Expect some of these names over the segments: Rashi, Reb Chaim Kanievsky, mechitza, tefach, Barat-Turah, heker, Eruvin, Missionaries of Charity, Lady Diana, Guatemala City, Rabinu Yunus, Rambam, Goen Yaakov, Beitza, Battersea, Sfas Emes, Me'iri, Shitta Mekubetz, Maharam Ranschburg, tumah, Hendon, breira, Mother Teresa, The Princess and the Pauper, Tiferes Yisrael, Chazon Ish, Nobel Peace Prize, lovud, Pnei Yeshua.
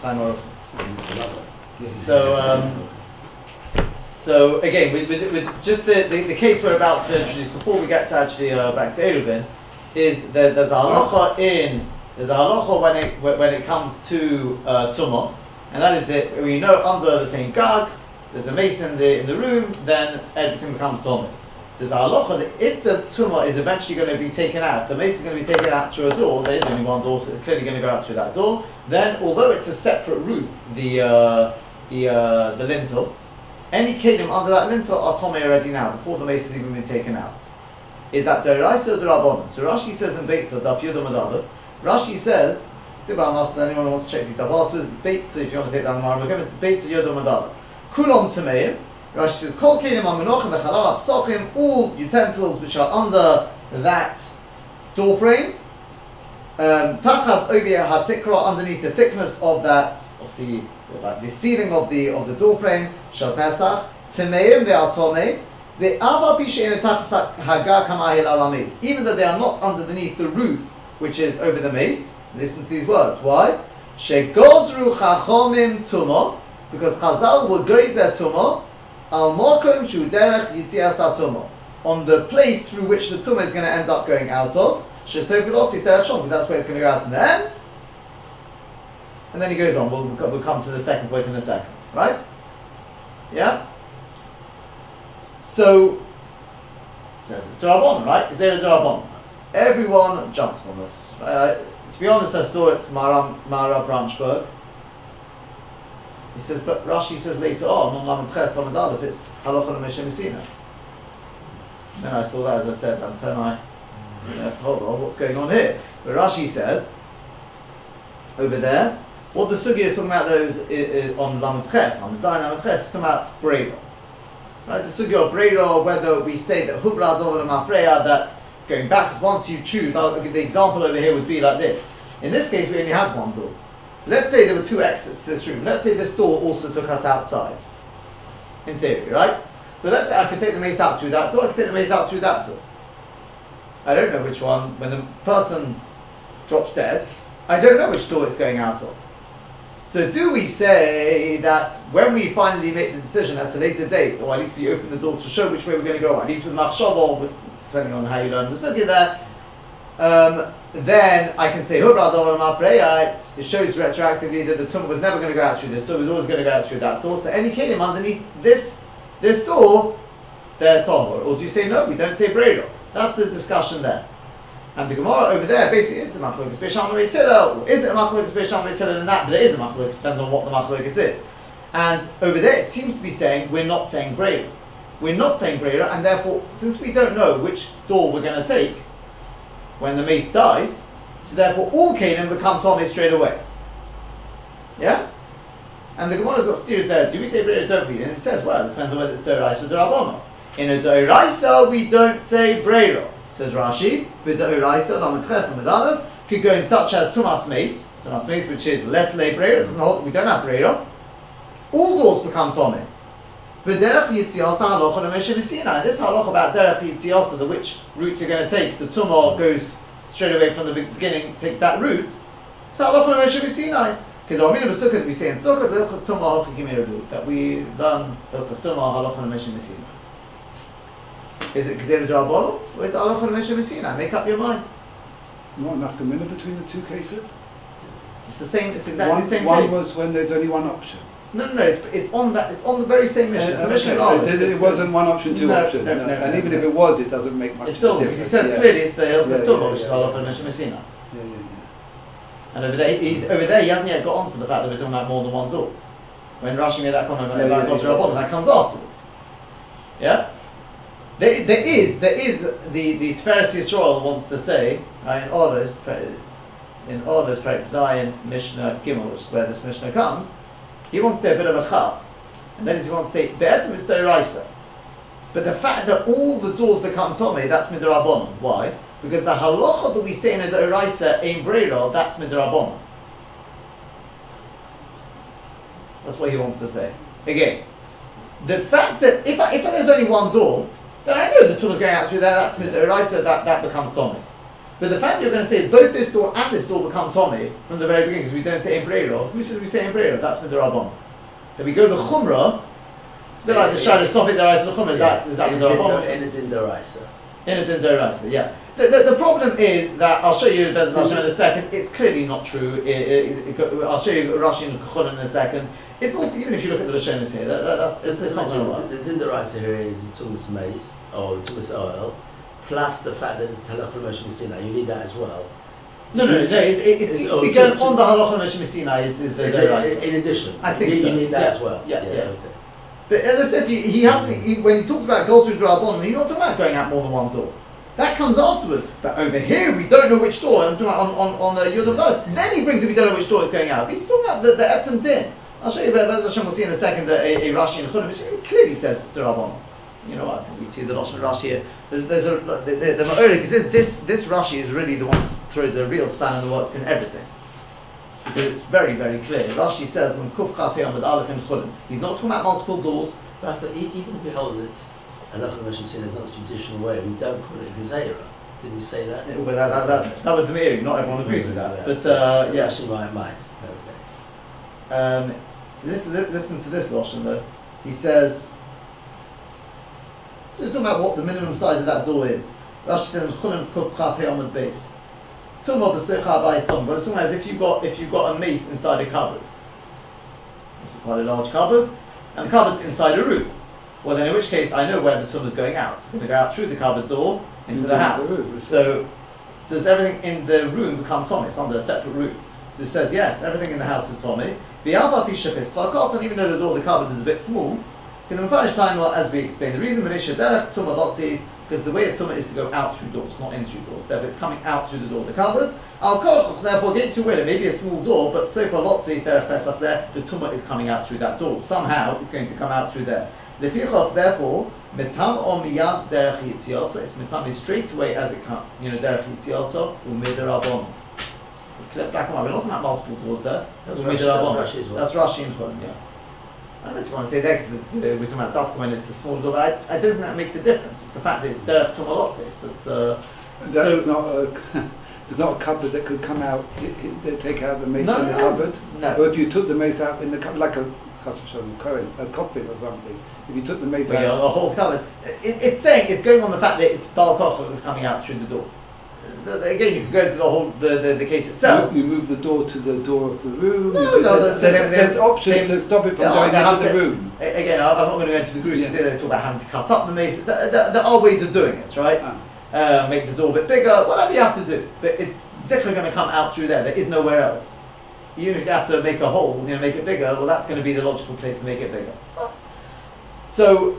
final. So again, with just the case we're about to introduce before we get to actually back to Eruvin, is that there's a halacha when it comes to tumah, and that is that we know under the same gag, there's a mace in the room, then everything becomes tumah. There's a halacha that if the tumah is eventually going to be taken out, the mace is going to be taken out through a door. There is only one door, so it's clearly going to go out through that door. Then, although it's a separate roof, the lintel, any kelim under that lintel are tomei already now, before the mace has even been taken out. Is that deraisa or derabbanan? So Rashi says in Beitza, daf yud amud aleph, Rashi says, anyone who wants to check these up afterwards, it's Beitza, if you want to take down the Maharam Ranschburg, it's Beitza yud amud aleph. Kulon tomeim. Rashi says, kol kelim hamenochem v'chalal hapsochim, all utensils which are under that door frame, tachas obi hatikra, underneath the thickness of the ceiling of the door frame, shel pesach, tomeim ve'atomei, ve'ava pishein tachas haga kamahil alamis, even though they are not underneath the roof which is over the mace. Listen to these words. Why? Shegozru chachomim tumah, because Chazal will gozer tumah al mokum shuderech yitzias hatumah, on the place through which the tumah is going to end up going out of. Shesofilosi derech shom, because that's where it's going to go out in the end. And then he goes on. We'll come to the second point in a second, right? Yeah. So it says it's Darabon, right? Is there a Darabon? Everyone jumps on this. To be honest, I saw it Maharam Ranschburg. He says, but Rashi says later on, non lametches lamed aleph, it's halacha l'meishem misina. Then I saw that, as I said, and then hold on, what's going on here? But Rashi says over there, what the sugi is talking about, those on lametches, on zayin lametches, is talking about breira. Right, the sugi of breira, whether we say that hubra dovra mafreya, that going backwards, once you choose, the example over here would be like this. In this case, we only had one door. Let's say there were two exits to this room. Let's say this door also took us outside. In theory, right? So let's say I could take the mace out through that door, I could take the mace out through that door. I don't know which one, when the person drops dead, I don't know which door it's going out of. So do we say that when we finally make the decision at a later date, or at least we open the door to show which way we're going to go, at least with machshava, or depending on how you learn the sugya there, then I can say, it shows retroactively that the tumah was never going to go out through this door, it was always going to go out through that door, so any kelim underneath this door, they're tahor. Or do you say, no, we don't say breira? That's the discussion there. And the Gemara over there, basically, it's a machlokes beisham ve'isila, or is it a machlokes beisham ve'isila and that? But there is a machlokes, depends on what the machlokes is. And over there, it seems to be saying, we're not saying breira. We're not saying breira, and therefore, since we don't know which door we're going to take when the mace dies, so therefore all kelim become tomei straight away. Yeah? And the Gemara's got steers there, do we say breira, don't we? And it says, well, it depends on whether it's d'oraisa or d'rabbanan. In a d'oraisa, we don't say breira. Says Rashi, b'da'uraisa, lametches and medalev, could go in such as tumas mace, which is less lay breira, doesn't hold, we don't have breira. All doors become tomei. B'derech yitziyasa halacha l'meishem misina. This halacha about derech yitziyasa, the which route you're going to take, the tumah goes straight away from the beginning, takes that route. It's halacha l'meishem misina. Because our minimum sukkahs we say in sukkah, hilchas tumah halacha gimiralut, that we learn hilchas tumah halacha l'meishem misina. Is it Gezerah D'Rabbanan or is it Halacha L'Meishem Misina? Make up your mind. Not nafkamina between the two cases? It's the same, it's exactly the same case. One was when there's only one option. No, it's on that, it's on the very same mission. It wasn't one option, two option. No. And even if it was, it doesn't make much difference. It's still, because he says clearly it's the Hilchas Tumah, which is Halacha L'Meishem Misina. And over there he hasn't yet got onto the fact that we're talking about more than one door. When Rashi made that comment about Gezerah D'Rabbanan, that comes afterwards. Yeah? There is the Tiferes Yisrael wants to say, right, in Ordos Perek Zion Mishnah Gimel, which is where this Mishnah comes, he wants to say a bit of a chal, and that is he wants to say be'etzem is d'oraisa, but the fact that all the doors become tomei, that's midrabbanan. Why? Because the halacha that we say in a d'oraisa ein breira, that's midrabbanan. That's what he wants to say. Again, the fact that if there's only one door, then I know the tumah is going out through there, that's mid-d'oraisa, that becomes tomei. But the fact you're going to say both this door and this door become Tomei from the very beginning, because we don't say Emperero, who says we say Emperero? That's Midar Abom. Then we go to Chumrah, it's a bit like the Shad of Sofit Daraisa Chumrah, is that Midar Abom? Enidin Daraisa. Enidin Daraisa, yeah. The problem is that, I'll show you Bez Hashem in a second, it's clearly not true. I'll show you Rashi and Kachon in a second. It's also, even if you look at the Rishonos here, it's not going to work. The Din Daraisa here is Tumas Maiz, or Tumas Oil, plus the fact that it's Halachah Moshe Messinai, you need that as well. No, it seems to be going on the Halachah Moshe Messinai is the Daraisa. In addition, I think you need that as well. Yeah. Okay. But as I said, he has to be, when he talks about Goldsud Drabon, he's not talking about going out more than one door. That comes afterwards. But over here, we don't know which door. I'm talking about on Yudam Dalad. Then he brings it, we don't know which door is going out. But he's talking about the Etzem Din. I'll show you about Hashem, we'll see in a second, a Rashi and Chunim, which clearly says it's Drabon. You know what? We see the Lashon Rashi here. There's the Me'iri, because this Rashi is really the one that throws a real span in the works in everything. Because it's very, very clear. Rashi says on Kuf Chafei Amud Aleph and Chulim. He's not talking about multiple doors. But I thought, even behold it, Halachah Moshe Messinai is not the traditional way. We don't call it Gezeira. Didn't you say that? Well, that was the Me'iri. Not everyone agrees with that. But so yeah, Rashi might. Okay. Listen to this Lashon though. He says. So we're talking about what the minimum size of that door is. Rashi says, "Chulim kuf chafei amud base." Talking about b'socha abayis tom, but it's talking as if you've got a mace inside a cupboard. It's quite a large cupboard, and the cupboard's inside a room. Well, then in which case I know where the tum is going out. It's going to go out through the cupboard door into the house. So does everything in the room become tommy? It's under a separate roof. So it says yes, everything in the house is tommy. And even though the door of the cupboard is a bit small. In the Mefarish time, as we explained, the reason because the way of Tumah is to go out through doors, not in through doors. Therefore, it's coming out through the door of the cupboard. Therefore, get to where it may be a small door, but so far Lotzi, the Tumah is coming out through that door. Somehow, it's going to come out through there. Therefore, metam or miyad derech yitzioso. It's metam is straight away as it comes. You know, derech yitzioso u'midarabon. Black and white. We're not talking about multiple doors there. That's Rashi and Chon. Yeah. I just want to say that because we're talking about Dafka when it's a small door, but I don't think that makes a difference. It's the fact that it's derech tomolotes. It's not a cupboard that could come out, they take out the mace in the cupboard. No. But if you took the mace out in the cupboard, like a coffin or something, if you took the mace out. Yeah, the whole cupboard. It's saying, it's going on the fact that it's balkoch that's coming out through the door. Again, you can go to the whole the case itself. You move the door to the door of the room. There's options to stop it from going into the room. Again, I'm not going to go into the gruesome thing. They talk about having to cut up the mace. There are ways of doing it, right? Make the door a bit bigger, whatever you have to do. But it's definitely going to come out through there. There is nowhere else. You have to make a hole, you know, make it bigger. Well, that's going to be the logical place to make it bigger. So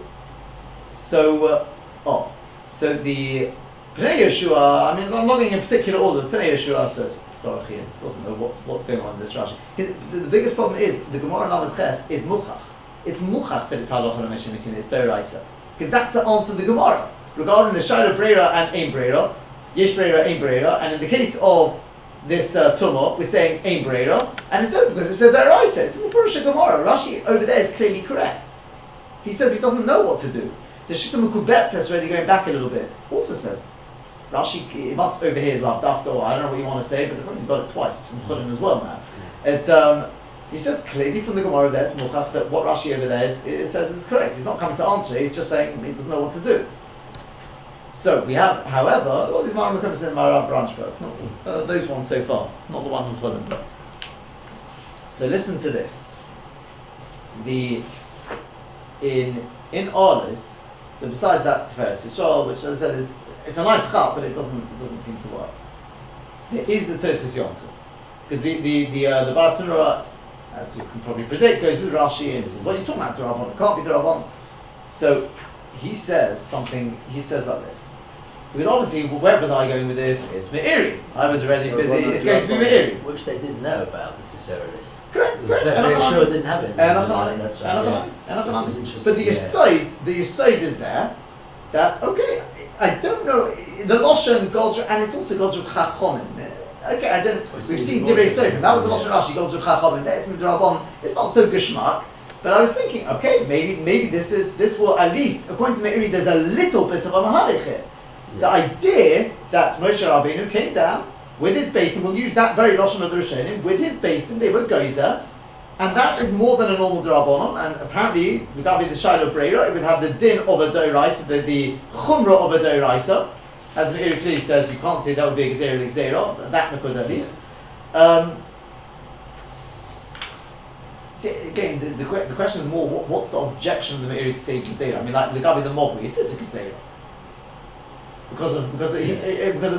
the Pnei Yeshua, I mean, I'm not going in particular order. Pnei Yeshua says, sorry, doesn't know what's going on in this Rashi. The biggest problem is the Gemara Lamed Ches is Muchach. It's Muchach that it's Halachah Moshe Messinai, it's Deraisa. Because that's the answer to the Gemara. Regarding the Shaila Breira and Ein Breira, Yesh Breira, Ein Breira, and in the case of this Tumah, we're saying Ein Breira, and it's not because it's a Deraisa. It's a Mefurush Gemara. Rashi over there is clearly correct. He says he doesn't know what to do. The Shitta Mekubetz is already going back a little bit, also says, Rashi, it must over here is loved after, or I don't know what you want to say, but the problem is got it twice, it's in Chulim as well now. He says clearly from the Gemara there, it's Muchach, that what Rashi over there is, it says is correct. He's not coming to answer it, he's just saying he doesn't know what to do. So we have, however, all these Maharam Ranschburg and Maharam Ranschburg, not those ones so far, not the one in Chulim. So listen to this. In Arles, so besides that Tiferes Yisrael, which as I said is, it's a nice chap, but it doesn't seem to work. There is the Tosafos Yonatan, because the Barat-Turah, as you can probably predict, goes with Rashi and says, "What are you talking about, Darabon? It can't be Darabon." So he says something. He says like this. Because obviously, where was I going with this? It's Me'iri. I was already busy. It's going to be Me'iri, which they didn't know about necessarily. Correct. They sure didn't have it. That's right. Which is interesting. But the Yesod is there. That's okay. I don't know the Lashon Golzrut, and it's also Golzrut Chachomim. Okay, I don't. We've seen Divrei Sofim. That was the Lashon Rashi Golzrut Chachomim. That's Midrabon. It's not so Gishmak. But I was thinking, okay, maybe this will at least, according to Me'iri, there's a little bit of a Mahalik here. The idea that Moshe Rabbeinu came down with his basin, we'll use that very Lashon of the Rishonim, with his basin, they were Goyzer, and that is more than a normal D'Rabbanon, and apparently, we got the Shiloh Breira, it would have the din of a D'Oraisa, the Chumra of a D'Oraisa, as Me'iri clearly says, you can't say that would be a Gzeira and Gzeira, that Mekud at least. See, again, the question is more, what's the objection of the Me'iri to say Gzeira? I mean, like, the Gabi the Movri, it is a Gzeira. Because of the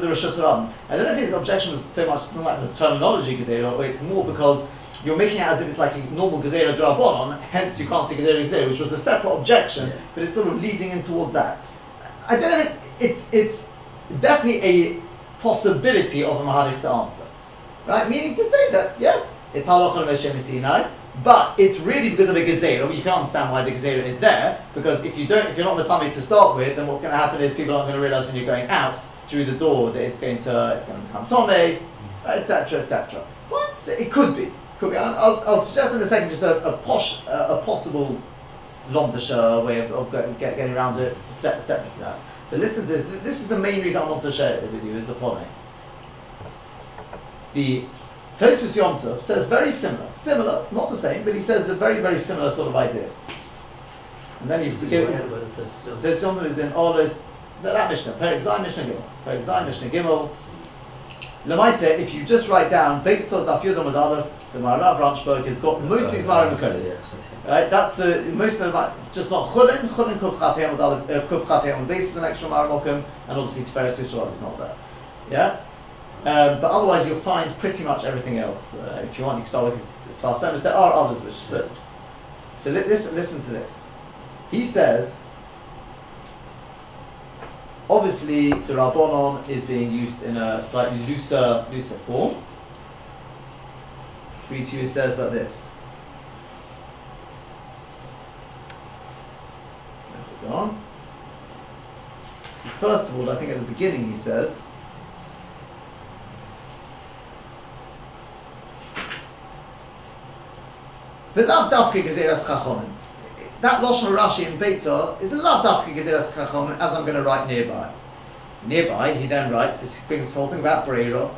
Rosh Hashanah. I don't know if his objection was so much like the terminology Gezerah, or it's more because you're making it as if it's like a normal Gezerah D'Rabbanon, hence you can't say Gezerah, which was a separate objection, but it's sort of leading in towards that. I don't know if it's definitely a possibility of a Maharich to answer. Right? Meaning to say that, yes, it's Halachah Moshe Sinai, but it's really because of a Gezerah. You can't understand why the Gezerah is there, because if you're not Matami to start with, then what's going to happen is people aren't going to realize when you're going out through the door that it's going to become Tomei, etc., etc. But it could be. I'll suggest in a second just a possible Lombisher way of getting around it, separate to that. But listen to this. This is the main reason I want to share it with you, is the Tomei. The Tosafos Yonatan says very similar, not the same, but he says a very, very similar sort of idea. And then he was given. Tosafos Yonatan is in Orlos, that Mishnah, Perek Zayin Mishnah Gimel. Lemaiseh, if you just write down Beitza Daf Yud Amud Aleph, the Maharam Ranschburg has got most of these Maharam Kodesh. Right, that's the most of them, just not Chulin Kuf Chafei Amud Beis is an extra Maharam Okum, and obviously Tiferes Yisrael is not there. Yeah. But otherwise, you'll find pretty much everything else. If you want, you can start looking at Sfas Emes. There are others, so listen to this. He says, obviously, the Rabbanon is being used in a slightly looser form. 3.2 says like this. Where's it gone? So first of all, I think at the beginning he says, the Lav Davke Gezeras Chachomen. That Lashon Rashi in Beitza is the Lav Davke Gezeras Chachomen, as I'm going to write nearby. Nearby, he then writes, this brings us the whole thing about Breira.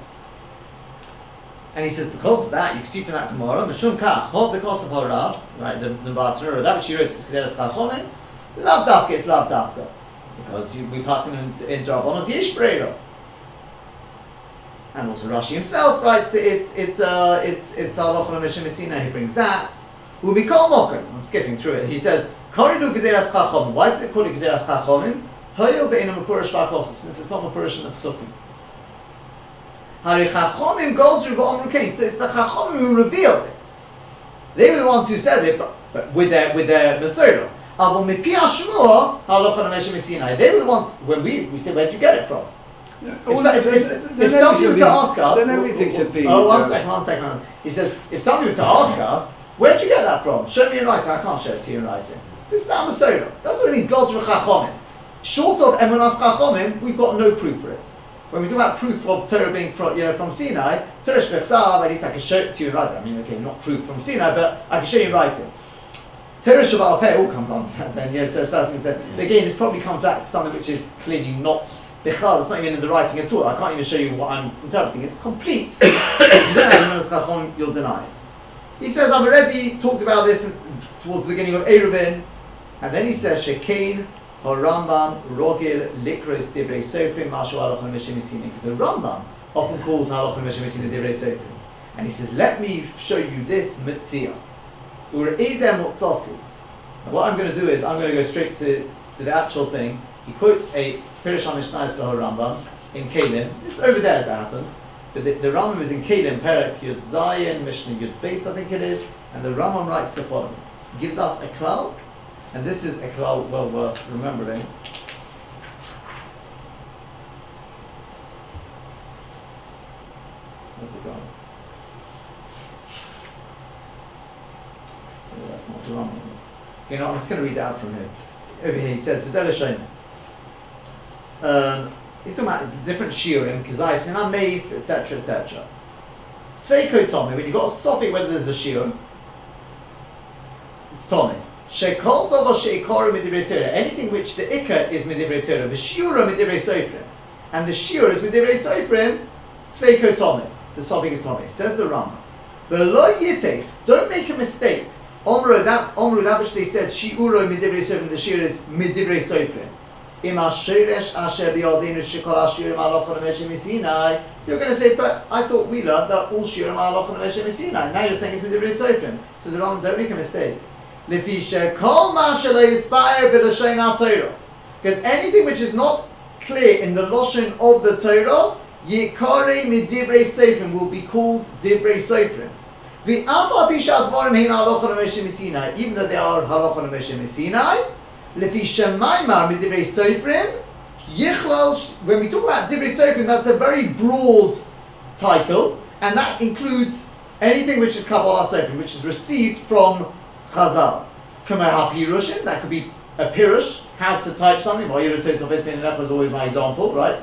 And he says, because of that, you can see from that Gemara, Meshum Ka, Hot the Kosof HaRav, right, the Barat-Turah, that which he wrote is Gezeras Chachomen, Lav Davke is Lav Davke. Because we pass him in D'Rabbanon as Yesh Breira. And also Rashi himself writes that it's Halachah Moshe Sinai. He brings that. Ubikol Mokum. I'm skipping through it. He says, "Kori lu Gezeras Chachomim." Why does it call it Gezeras Chachomim? Hoyil be'inam mefurish va'kosav, since it's not mefurish in the Pesukim. Hari Chachomim golzru va'omru kain. So it's the Chachomim who revealed it. They were the ones who said it, but with their Mesorah. Avol mipi Hashmuah Halachah Moshe Sinai. They were the ones when we said, "Where did you get it from?" If somebody were to ask us, then everything should be. One second. He says, if somebody were to ask us, where'd you get that from? Show me in writing. I can't show it to you in writing. This is our Masorah. That's what it means. God Chachomim. Short of Emunas Chachomim, we've got no proof for it. When we talk about proof of Torah being from Sinai, Torah Shvechzav, at least I can show it to you in writing. I mean, okay, not proof from Sinai, but I can show you in writing. Torah Shabbat Peh all comes on then. Again, this probably comes back to something which is clearly not. Because it's not even in the writing at all. I can't even show you what I'm interpreting. It's complete. If you don't have Chachom, you'll deny it. He says, I've already talked about this towards the beginning of Eruvin. And then he says, Shekein HaRambam Rogil Likros Divrei Sofrim Mashu Halachah Moshe Sinai. Because the Rambam often calls Halachah Moshe Sinai Divrei Sofrim. And he says, let me show you this Metzia. What I'm going to do is, I'm going to go straight to the actual thing. He quotes a Pirish HaMishnayos for Rambam in Kalim. It's over there as it happens. But the Rambam is in Kalim, Perek Yud Zayin, Mishnah Yud Beis, I think it is. And the Rambam writes the following. He gives us a klal, and this is a klal well worth remembering. Where's it gone? Oh, that's not the Rambam. Okay, no, I'm just going to read it out from here. Over here he says, V'zeh l'shomer. He's talking about the different shiurim, kazayis, minam meis, etc., etc. Sveiko Tomei, when you've got a sophic, whether there's a shiur, it's Tomei. Shekol dover sheikori midivrei Torah. Anything which the ikar is midivrei Torah, the shiura midivrei Sofrim, and the shiur is midivrei Sofrim. Sveiko tome. The sobbing is tome. Says the Rama. V'lo yitei. Don't make a mistake. Omru that which they said shiuro midivrei Sofrim. The shiur is midivrei Sofrim. You're going to say, but I thought we learned that all shiurim are halachah l'moshe misinai. Now you're saying it's midivrei Sofrim. So the Rambam, don't make a mistake. Because anything which is not clear in the lashon of the Torah, yikare midivrei Sofrim, will be called divrei Sofrim. Even though they are halachah l'moshe misinai. When we talk about Divrei Sofrim, that's a very broad title, and that includes anything which is Kabbalah Sofrim, which is received from Chazal. That could be a pirush, how to type something. Well, Tosafos Yonatan is always my example, right?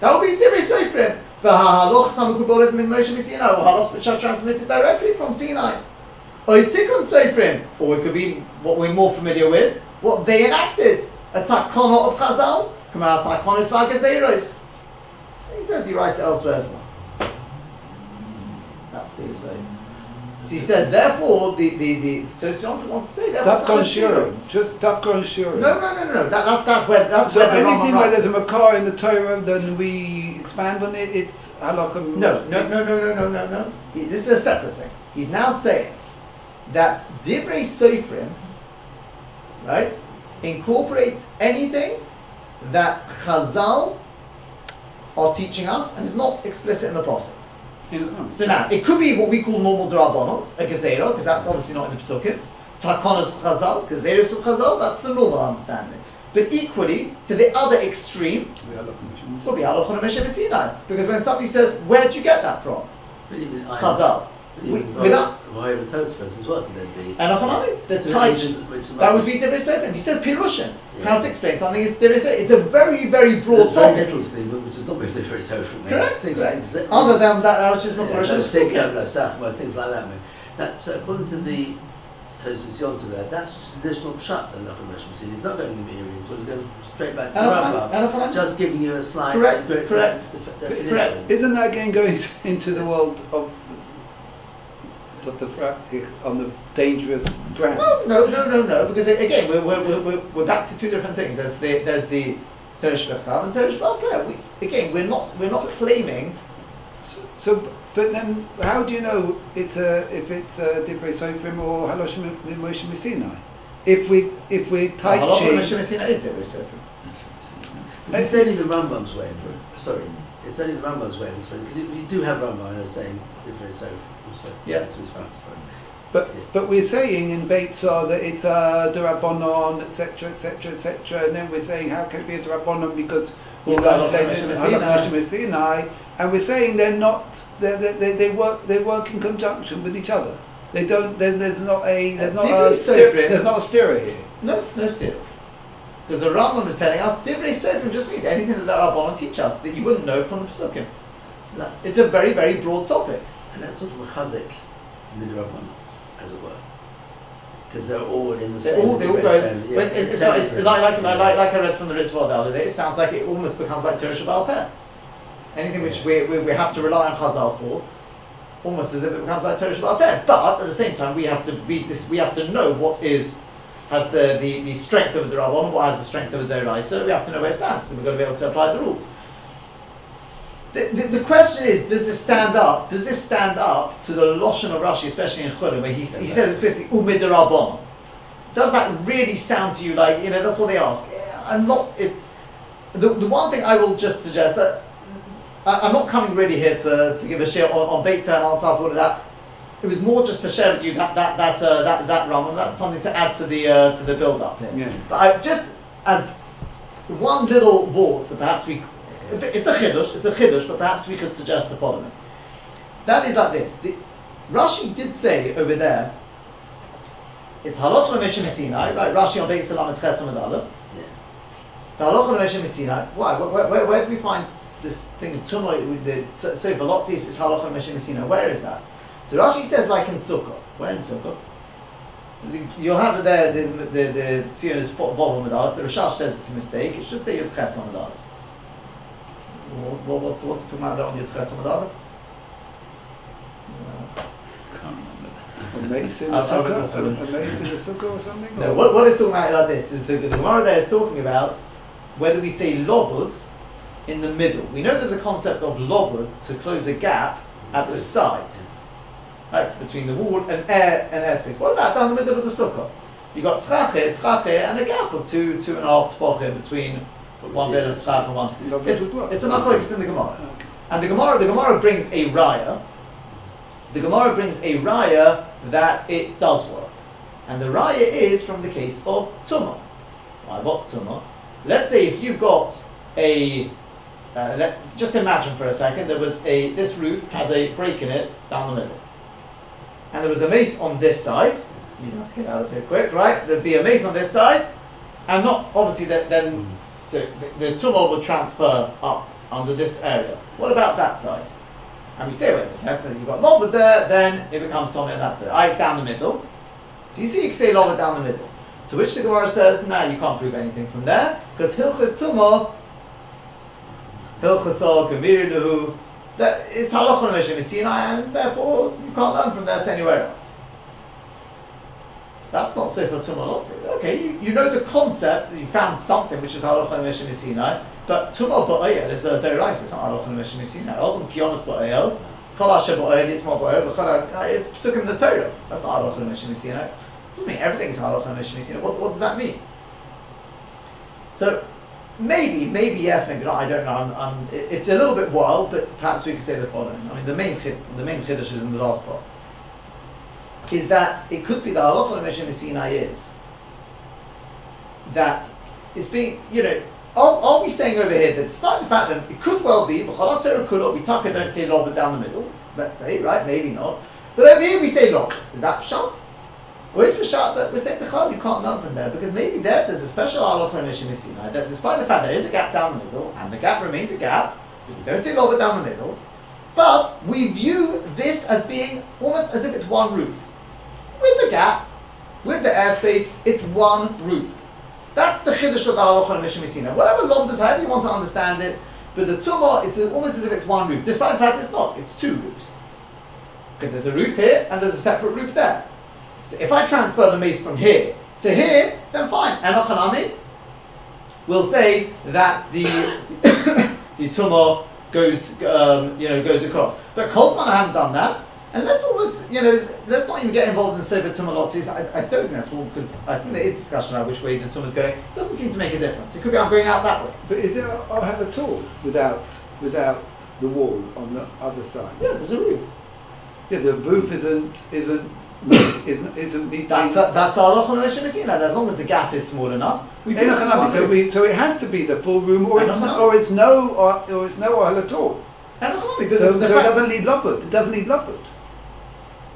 That would be Divrei Sofrim. The halachos hamekubales min Moshe miSinai, or halachos which are transmitted directly from Sinai. Or Tikkun Sofrim, or it could be what we're more familiar with, what they enacted, a takonot of Chazal, come out takonos v'gezeros. He says he writes it elsewhere as well. That's the aside. So he says, therefore, the Tosafos Yonatan wants to say that Dafka Shiurim, just Dafka Shiurim. No. That's where anything where there's a makar in the Torah, then we expand on it. It's halakha. No. This is a separate thing. He's now saying that Divrei Sofrim, right, incorporate anything that Chazal are teaching us and is not explicit in the Pasuk. So now, it could be what we call normal Drabonot, a Gezerah, because that's obviously not in the Pesukim. Takonos Chazal, Gezeros Chazal, that's the normal understanding. But equally, to the other extreme, will be Halachah Moshe Sinai. Because when somebody says, where did you get that from? Chazal. That would be Divrei Sofrim. He says Pirushin. Yeah. How to explain something is Divrei Sofrim. It's a very, very broad topic. Very little thing, which is not Divrei Sofrim. Correct. Other than that, which is not Pirushin. Things like that. So according to the Tosafos Yonatan, that's traditional pshat and halachah l'moshe misinai. It's not going to be Eruvin. So it's going straight back to Rambam. Just giving you a slide. Correct. Isn't that again going into the world on the dangerous ground? No. Because again, we're back to two different things. There's the Tiferes Yisrael and Tiferes Yisrael. We're not claiming. But then, how do you know if it's Divrei Sofrim or halachah l'moshe misinai? If we type halachah l'moshe misinai is Divrei Sofrim. It's only the Rambam's way. Sorry. It's only the Rambam's way of explaining, because we do have Rambam saying Divrei Sofrim also. Yeah, it's his Rambam. But we're saying in Beitza that it's a D'Rabbanan, etc., etc., etc., and then we're saying how can it be a D'Rabbanan because we love halachah l'moshe misinai, and we're saying they work in conjunction with each other. They don't. There's not a stirrer here. No stirrer. Because the Rambam is telling us, Divrei Sofrim just means anything that the Rabbanan teach us that you wouldn't know from the Pesukim. So it's a very, very broad topic. And that's sort of mechazik midrabbanans, as it were. Because they're all in the same. Like I read from the Ritzvah the other day, it sounds like it almost becomes like Tiferes Yisrael. Anything which we have to rely on Chazal for, almost as if it becomes like Tiferes Yisrael. But at the same time, we have to know what is. Has the strength of the Rabbanan, what has the strength of the Doraisa, so we have to know where it stands, so we've got to be able to apply the rules. The question is, does this stand up to the Lashon of Rashi, especially in Chulim, where he says explicitly, U'midrabbanan? Does that really sound to you like, that's what they ask? The one thing I will just suggest, that I'm not coming really here to give a share on Beitza and on top of all of that. It was more just to share with you that Rambam. That's something to add to the build up here. Yeah. But just as one little word, so perhaps it's a chiddush, but perhaps we could suggest the following. That is like this. Rashi did say over there, it's halachah l'moshe misinai, right? Rashi on Beitza Lamed Ches Amud Aleph. Yeah. It's halachah l'moshe misinai. Why? Where do we find this thing? Tumah, the Sefer Lotzi, it's halachah l'moshe misinai. Where is that? So Rashi says, like in Sukkah. Where in Sukkah? You'll have the Tzion is Vav Amud Aleph. The Rishash says it's a mistake. It should say Yud Ches Amud Aleph. What's the command on Yud Ches Amud Aleph? Amazing the Sukkah or something? No, what it's talking about this is the Gemara there is talking about whether we say Lovud in the middle. We know there's a concept of Lovud to close a gap at the side, right, between the wall and airspace. What about down the middle of the Sukkah? You've got Schacheh, and a gap of 2.5 Tefachim between one bit of Schach and one. It's an machlokes in the Gemara. And the Gemara brings a Raya. The Gemara brings a Raya that it does work. And the Raya is from the case of Tumah. Why, what's Tumah? Let's say if you've got a... just imagine for a second, there was this roof had a break in it down the middle. And there was a mace on this side. You'd have to get out of here quick, right? There'd be a mace on this side. And not, obviously, so the Tumah would transfer up under this area. What about that side? And we say, wait, you've got Lovud there, then it becomes Tomei on that side. It's down the middle. So you see, you can say Lovud down the middle. To which the Gemara says, no, you can't prove anything from there, because Hilchas Tumah, Hilchas Ol, Kamiri Lehu, that is Halachon Meshim Sinai, and therefore you can't learn from that anywhere else. That's not so for Tumah Lotzi. Okay, you know the concept, you found something which is Halachon Meshim Sinai. But Tumah Ba'ayel is a derisa, it's not Halachon Meshim Sinai. Odom Kiyonis Ba'ayel, Kol Asher Ba'ayel, Yitzma Ba'ayel, it's Pesukim the Torah. That's not Halachon Meshim Sinai. It doesn't mean everything is Halachon Meshim Sinai. What does that mean? So, maybe yes, maybe not, I don't know. It's a little bit wild, but perhaps we could say the following. I mean, the main Chiddush is in the last part. Is that it could be that Halachon Meshim Sinai is that it's being, are we saying over here that despite the fact that it could well be, we don't say Lovud down the middle, let's say, right, maybe not, but over here we say Lovud. Is that Pshat? Or is Pshat that we're saying, you can't learn from there, because maybe there's a special Halachon Meshim Sinai that despite the fact there is a gap down the middle, and the gap remains a gap, we don't say Lovud down the middle, but we view this as being almost as if it's one roof. With the gap, with the airspace, it's one roof. That's the Chiddush of the Halachon Meshim Sinai. Whatever Lomdus, however you want to understand it, but the Tumah, it's almost as if it's one roof. Despite the fact it's not, it's two roofs. Because there's a roof here, and there's a separate roof there. So if I transfer the mace from here to here, then fine. Enochanami will say that the the Tumah goes, goes across. But Koltzman, I haven't done that. And let's not even get involved in Sefer Tumah Lotzi's. I don't think that's all, because I think there is discussion about which way the Tumah is going. It doesn't seem to make a difference. It could be I'm going out that way. But is there a have at all without the wall on the other side? Yeah, there's a roof. Yeah, the roof isn't meeting. That's Halachon Meshim Sinai. As long as the gap is small enough, so it has to be the full room, or it's no oil at all. So it doesn't need Lovud. It doesn't need Lovud.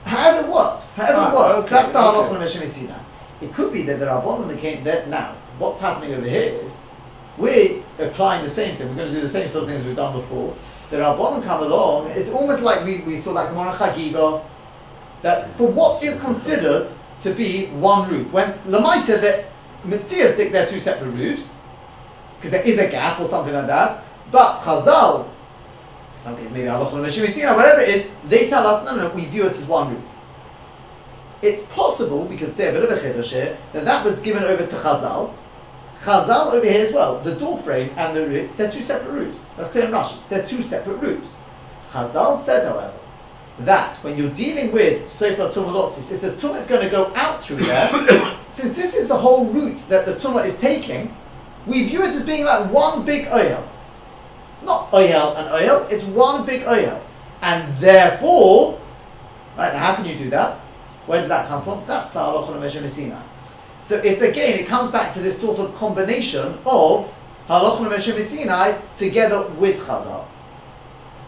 However it works, okay, that's the Halachon Meshim Sinai. It could be that the Rabbanon that came there now. What's happening over here is we're applying the same thing. We're going to do the same sort of things we've done before. The Rabbanon come along. It's almost like we saw that Gemara Chagiga. But what is considered to be one roof? When Lamai said that Metzias think they're two separate roofs because there is a gap or something like that. But Chazal, maybe Halachon Meshim Sinai, whatever it is, they tell us, no, we view it as one roof. It's possible, we can say a bit of a chiddush here, that was given over to Chazal. Chazal over here as well, the door frame and the roof, they're two separate roofs. That's clear in Rashi. They're two separate roofs. Chazal said, however, that when you're dealing with Sefer Tumah Lotzi, if the Tumah is going to go out through there, since this is the whole route that the Tumah is taking, we view it as being like one big oyel. Not oyel and oyel, it's one big oyel. And therefore, right, now how can you do that? Where does that come from? That's the Halachon Meshim Sinai. So it's again, it comes back to this sort of combination of Halachon Meshim Sinai together with Chazal.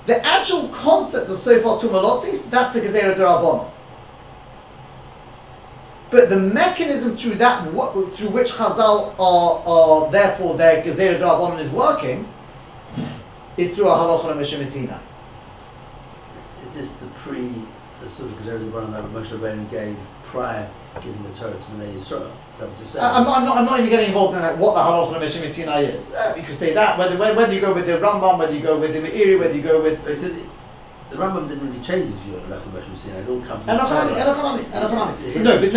The actual concept of Sefer Tumah Lotzi, that's a Gezerah D'Rabbanan. But the mechanism through which Chazal are therefore their Gezerah D'Rabbanan is working, is through a Halachon Meshim Sinai. It is the pre This is because everyone that Moshe Rabbeinu gave prior giving the Torah to Bnei Yisrael. I'm not even getting involved in like, what the halacha of Moshe Mishinai is. You could say that whether you go with the Rambam, whether you go with the Me'iri, whether you go with the Rambam didn't really change his view of halacha of Moshe Mishinai. It all comes from the Torah. No, but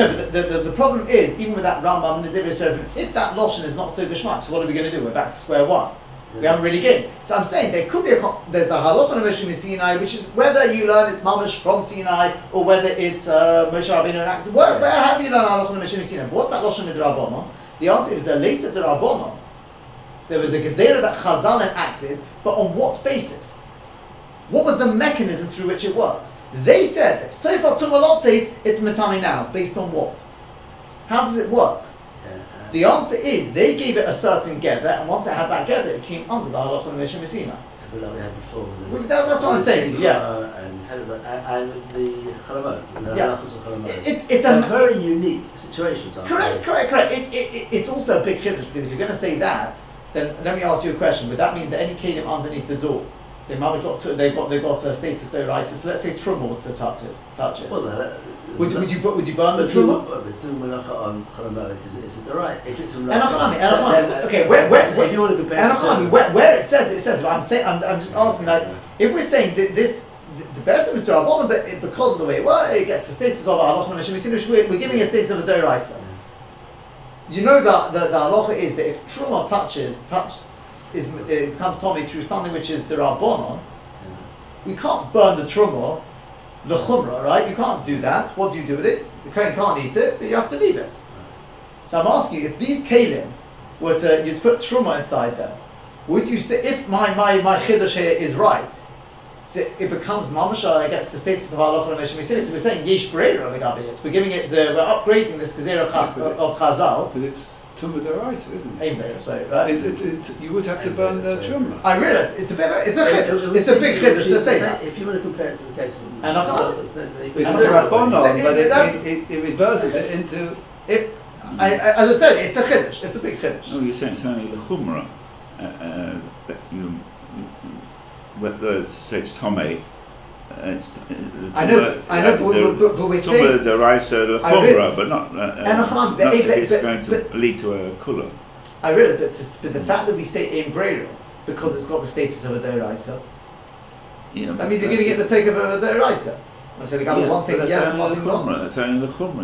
the problem is even with that Rambam and the Tiferes Yisrael, if that lashon is not so geshmak, so what are we going to do? We're back to square one. We haven't really gained. So I'm saying there could be there's a halacha of Moshe Sinai, which is whether you learn it's mamash from Sinai or whether it's Moshe Rabbeinu and Acts. Where have you learned halacha of Moshe Sinai? What's that lashon midrabanan? The answer is that later drabanan, there was a gezerah that Chazan enacted, but on what basis? What was the mechanism through which it works? They said that so far tumalot says it's matami now. Based on what? How does it work? The answer is they gave it a certain gather, and once it had that gather, it came under the halacha of Moshe Messina. Like we had before. That's what I'm saying. And the Chalamot. It's a very unique situation. Correct. It's also a big chiddush because if you're going to say that, then let me ask you a question. Would that mean that any kelim underneath the door? They've got a status though, right? So let's say truma was to touch it. Well, would you burn the truma? But do melacha on chalamelech is it the right? If it's melacha, okay. Where if you want to compare where it says. I'm just asking like if we're saying that this the better Mr. Rabbanon, but because of the way it gets the status of halacha and Mishum, we're giving a status of a doraisa. You know that the halacha is that if truma it comes to me through something which is the Rabbanon, we can't burn the truma, the chumra, right? You can't do that. What do you do with it? The kohen can't eat it, but you have to leave it. Right. So I'm asking you, if these kelim were to, you'd put truma inside them, would you say, if my chiddush here is right, so it becomes mamasha, it gets the status of halacha and Moshe Mesinim, so we're saying yesh b'reira legabi it. We're giving it, we're upgrading this gezerah of Chazal. But it's Tumah d'oraisa, isn't it? So, right? You would have to burn the truma. I realise it's a big chiddush to say that. If you want to compare it to the case of it's not rabbanon, but it reverses it into. As I said, it's a chiddush. It's a big chiddush. No, you're saying it's only the chumra that you. Whether it's Tomei, I know, but we say Tomei deraisa lechumra, but not that it's going to lead to a kula. I really, but the fact that we say embrero because it's got the status of a deraisa, that means you're going to get the take of a deraisa. I said one thing yes, and one thing wrong. It's only the chumra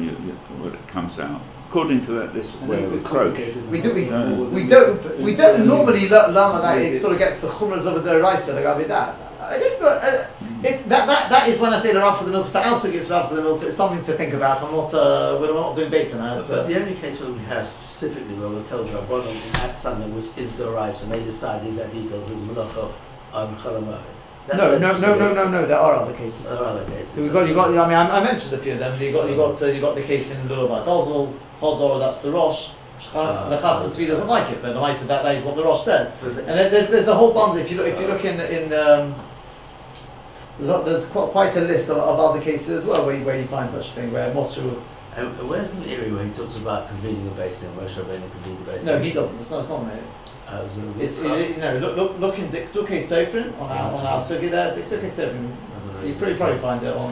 where it comes out. According to this way of approach, we don't normally learn that it sort of gets the chumras of the deraisa. Like I mean that. That is when I say the rav for the milsa. But also gets rav for the milsa. It's something to think about. We're not doing beta now. But the only case where we have specifically where we'll tell the rabbanon at something which is the deraisa, and they decide these are details is melacha on chalamoid. No. There are other cases. I mentioned a few of them. You got the case in Lulav Gozal, Hodor. That's the Rosh. The Chacham Tzvi doesn't like it, but I said that is what the Rosh says. And there's a whole bunch. If you look in there's quite a list of other cases as well where you find such a thing where Motru. Where's the Me'iri where he talks about convening a base there? Where Moshe Rabbeinu convened a base? No, he doesn't. It's not Me'iri. Look in Dikduke Sofrin on our sugi there. Dikduke Sofrin, you probably find it on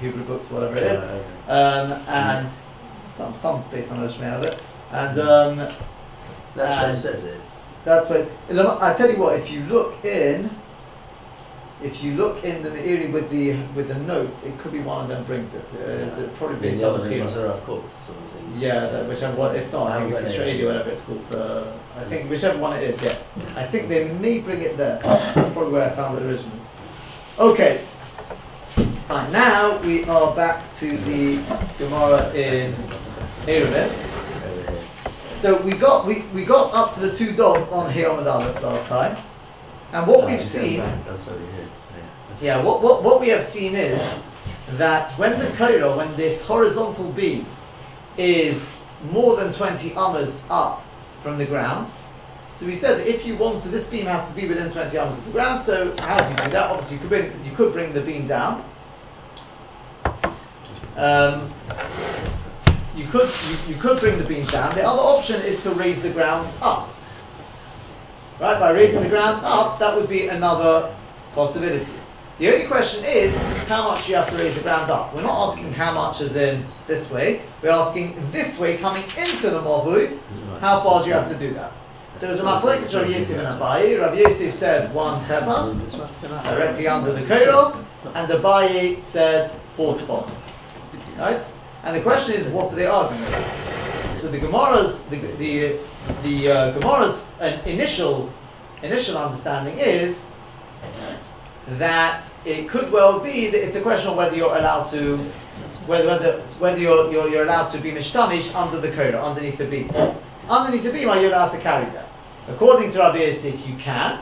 Hebrew books, whatever it is, and some based on Shmuel of it. And that's where it says it. That's where I tell you what. If you look in the Me'iri with the notes, it could be one of them brings it. It's probably based on the Maseraf Courts sort of thing. Yeah, whichever one it's not. I think it's Israeli, whatever it's called. I think whichever one it is. Yeah, I think they may bring it there. That's probably where I found it originally. Okay. Right, now we are back to the Gemara in Eruvin. So we got up to the two dots on Hiyom Adalef last time. And what we've seen, what we have seen is that when this horizontal beam is more than 20 amas up from the ground, so we said that if you want, so this beam has to be within 20 amas of the ground. So how do you do that? Obviously, you could bring the beam down. You could bring the beam down. The other option is to raise the ground up. Right, by raising the ground up, that would be another possibility. The only question is, how much do you have to raise the ground up? We're not asking how much is in this way. We're asking this way coming into the mavui, how far do you have to do that? So there's a machlokes Rav Yosef and Abaye. Rav Yosef said 1 tefach, directly under the korah, and Abaye said 4 tefach. Right? And the question is, what are they arguing about? So the Gemara's Gemara's initial understanding is that it could well be that it's a question of whether you're allowed to whether you're allowed to be mishtamish under the korah, underneath the beam. Underneath the beam, are you allowed to carry that? According to Rav Yosef, you can,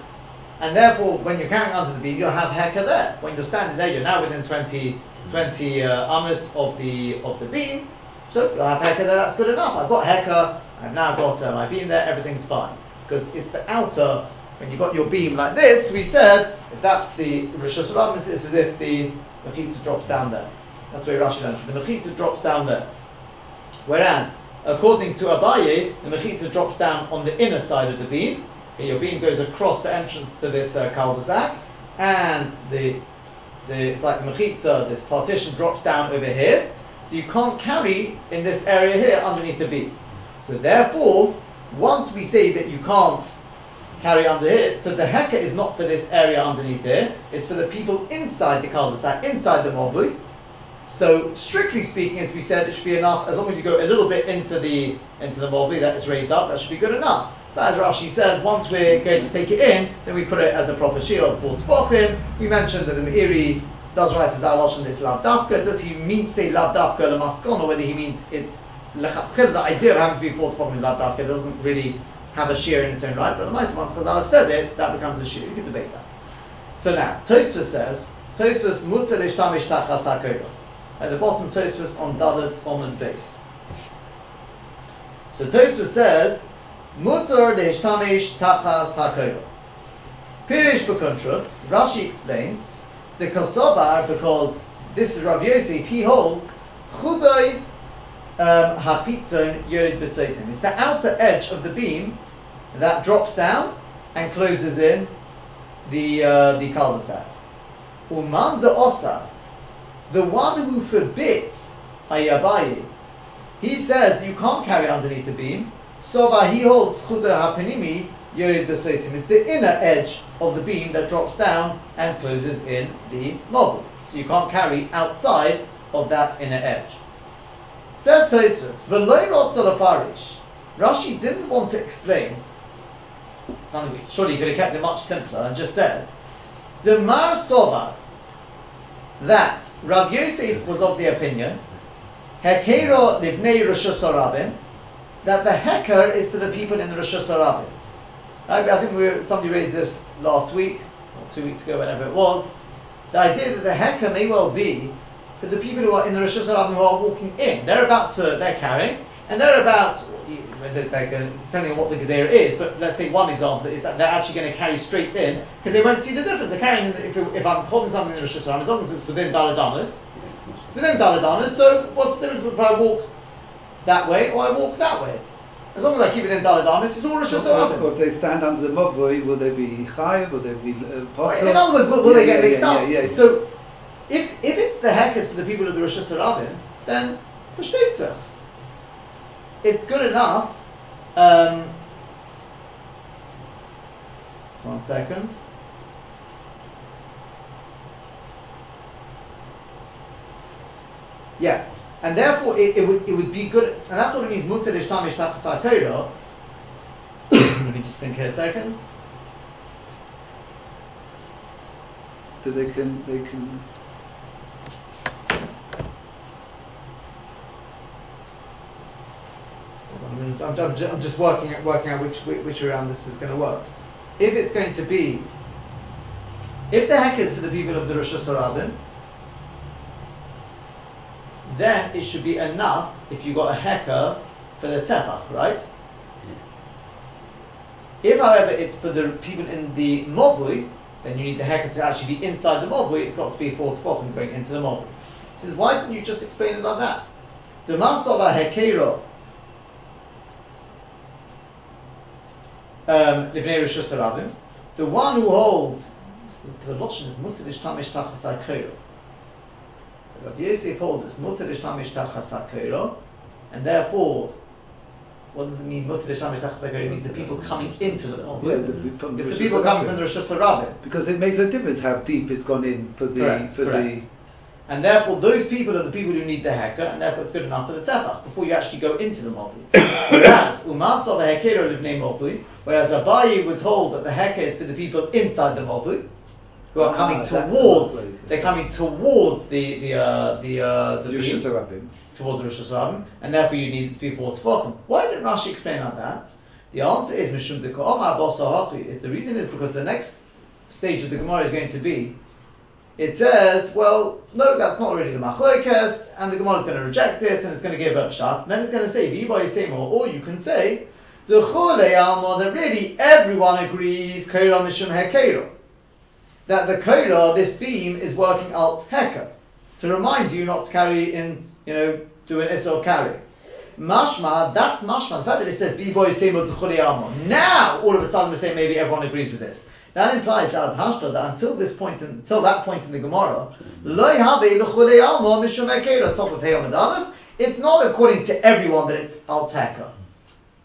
and therefore, when you're carrying under the beam, you'll have heka there. When you're standing there, you're now within 20 amos of the beam, so you'll have heka there. That's good enough. I've got heka. I've now got my beam there. Everything's fine because it's the outer. When you've got your beam like this, we said if that's the rishus rabbis, it's as if the mechitza drops down there. That's the way Rashi learns. The mechitza drops down there, whereas according to Abaye, the mechitza drops down on the inner side of the beam. Okay, your beam goes across the entrance to this cul-de-sac, and it's like the mechitza, this partition drops down over here. So you can't carry in this area here underneath the beam. So therefore, once we say that you can't carry under here, so the heka is not for this area underneath here, it's for the people inside the cul-de-sac, inside the mavui. So strictly speaking, as we said, it should be enough as long as you go a little bit into the mavui that is raised up, that should be good enough. But as Rashi says, once we're going to take it in, then we put it as a proper shield for Tzbochim. We mentioned that the Me'iri does write as Alosh and it's Lavdavka. Does he mean say Lavdavka Lamaskon, or whether he means it's Lechatzchil? The idea of having to be for Tzbochim is Lavdavka, doesn't really have a shear in its own right, but the Ma'aseh once Chazal have said it, that becomes a shear. You can debate that. So now, Tosfos says, Tosfos Mutzal Ishtamish Tachas HaKorah. At the bottom, Tosfos on Dalet Omid Base. So Tosfos says, Mutar dehishtamish tachas hakorah. Pirish b'kontras, Rashi explains, the kosobar, because this is Rav Yosef, he holds, chudoi hapitzon yored b'seisim. It's the outer edge of the beam that drops down and closes in the cul-de-sac. Uman de'osa, the one who forbids ayabayi, he says you can't carry underneath the beam. Soba, he holds Chudah HaPenimi Yorid B'Seisim. It's the inner edge of the beam that drops down and closes in the mavui. So you can't carry outside of that inner edge. Says Tosfos, V'lo Rotza L'Farish. Rashi didn't want to explain something. Surely he could have kept it much simpler and just said, Demar Soba, that Rav Yosef was of the opinion, Hekero Livnei Rishus HaRabim, that the heker is for the people in the Rishus HaRabim. I think somebody raised this last week, or 2 weeks ago, whenever it was. The idea that the heker may well be for the people who are in the Rishus HaRabim who are walking in. They're carrying, and they're about, depending on what the Gezerah is, but let's take one example, is that they're actually going to carry straight in, because they won't see the difference. They're carrying, if I'm holding something in the Rishus HaRabim, as long as it's within Daled Amos, so what's the difference if I walk that way, or I walk that way? As long as I keep it in Daled Amos, it's all Rishus HaRabim. Or if they stand under the mavui, will they be chayav? Will they be potter? In other words, will they get mixed up? Yeah. So, if it's the hekas for the people of the Rishus HaRabim, then Beitza, it's good enough. Just 1 second. Yeah. And therefore, it would be good, and that's what it means. Mutar dehishtamish tachas hakorah. Let me just think here a second. So they can. I'm just working out which around this is going to work. If it's going to be, if the hekar is for the people of the Rishus HaRabim, then it should be enough if you got a heka for the tefach, right? Yeah. If, however, it's for the people in the mavui, then you need the heka to actually be inside the mavui. It's got to be a fourth spot from going into the mavui. He says, why didn't you just explain it like that? The masava hekero livnei rishus harabim, the one who holds the loshin is mutzilish tamish tachas hakorah. Rabbi Yosef holds it's mutzad shamish tachasakero, and therefore, what does it mean? Mutzad shamish tachasakero? It means the people coming into the oven. Yeah, it's the people coming from the Rosh Hashanah. Because it makes a difference how deep it's gone in for the correct. And therefore, those people are the people who need the hekar, and therefore it's good enough for the tefach before you actually go into the mavli. Whereas umasol hekero libnei mavli, whereas Abaye was told that the hekar is for the people inside the mavli, who are coming towards. They're coming towards the Rosh Hashanah, towards the Rosh Hashanah, and therefore you need it to be towards Fokhim. Why didn't Rashi explain like that? The answer is mishum dekoam abosahaki. The reason is because the next stage of the Gemara is going to be. It says, well, no, that's not really the machlokes, and the Gemara is going to reject it, and it's going to give up shot, and then it's going to say, or you can say, that really everyone agrees, that the Korah, this beam, is working out heka, to remind you not to carry in, you know, do an isur carry. Mashma, that's mashma, the fact that it says, now, all of a sudden, we're saying maybe everyone agrees with this. That implies that until this point, until that point in the Gemara, it's not according to everyone that it's al heka.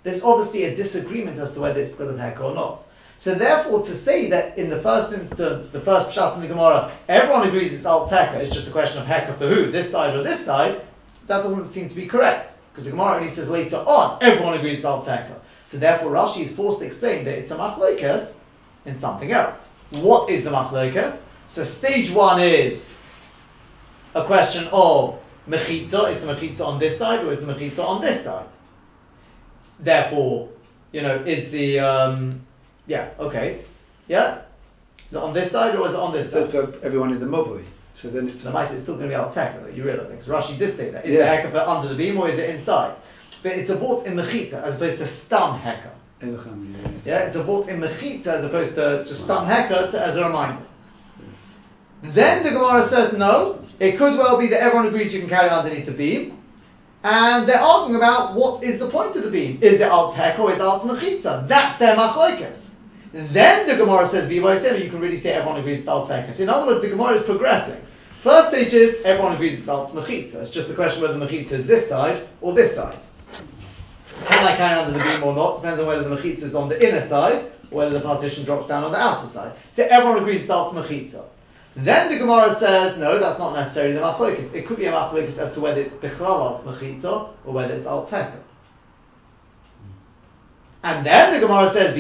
There's obviously a disagreement as to whether it's because of heka or not. So therefore, to say that in the first instance, the first pshat in the Gemara, everyone agrees it's al heka, it's just a question of heka for who, this side or this side, that doesn't seem to be correct. Because the Gemara only says later on, everyone agrees it's al heka. So therefore, Rashi is forced to explain that it's a machlokes in something else. What is the machlokes? So stage one is a question of mechitza. Is the mechitza on this side or is the mechitza on this side? Therefore, you know, is the is it on this side or is it on this side? So for everyone in the mavui. So then it's still going to be al heka. You realise because Rashi did say that. Is the heka under the beam or is it inside? But it's a vort in mechitza as opposed to stam heka. It's a vort in mechitza as opposed to just stam heka as a reminder. Then the Gemara says, no, it could well be that everyone agrees you can carry underneath the beam. And they're arguing about what is the point of the beam. Is it alt heka or is it alt mechitza? That's their machlokes. Then the Gemara says, you can really say everyone agrees it's alt heka. In other words, the Gemara is progressing. First stage is, everyone agrees it's alt mechitza. It's just the question whether mechitza is this side or this side. Can I carry under the beam or not? Depends on whether the mechitza is on the inner side or whether the partition drops down on the outer side. So everyone agrees it's alt mechitza. Then the Gemara says, no, that's not necessarily the machlokes. It could be a machlokes as to whether it's bichlal alt mechitza or whether it's alt heka. And then the Gemara says,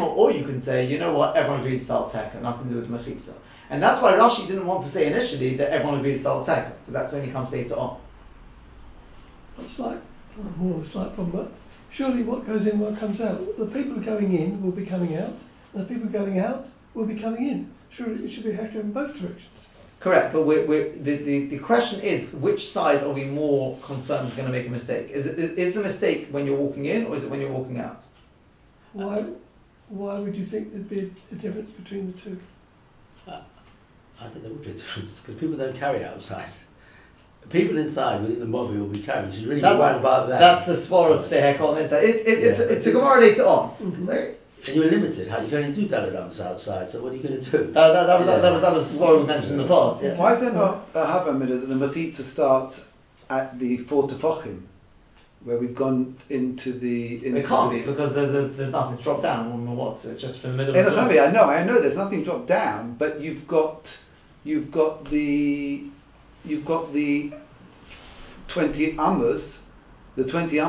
or you can say, you know what, everyone agrees it's alt heka, nothing to do with mechitza. And that's why Rashi didn't want to say initially that everyone agrees it's alt heka, because that's only comes later on. It's like a more slight problem, but surely what goes in, what comes out. The people going in will be coming out, and the people going out will be coming in. Surely it should be hekka in both directions. Correct, but the question is, which side are we more concerned is going to make a mistake? Is the mistake when you're walking in, or is it when you're walking out? Why would you think there'd be a difference between the two? I think there would be a difference, because people don't carry outside. People inside within the mavui will be carrying. She's really worried about that. That's the svara to say hekka on the inside. It's a Gemara later on. Mm-hmm. And you're limited. How you can only do daladams outside. So what are you going to do? That was the svara we mentioned in the past. Yeah. Why is there not a haba that the mechitza starts at the four tefachim, where we've gone into the? It can't be because there's nothing dropped down. So it's just from the middle. I know. There's nothing dropped down, but you've got the 20 amas, for the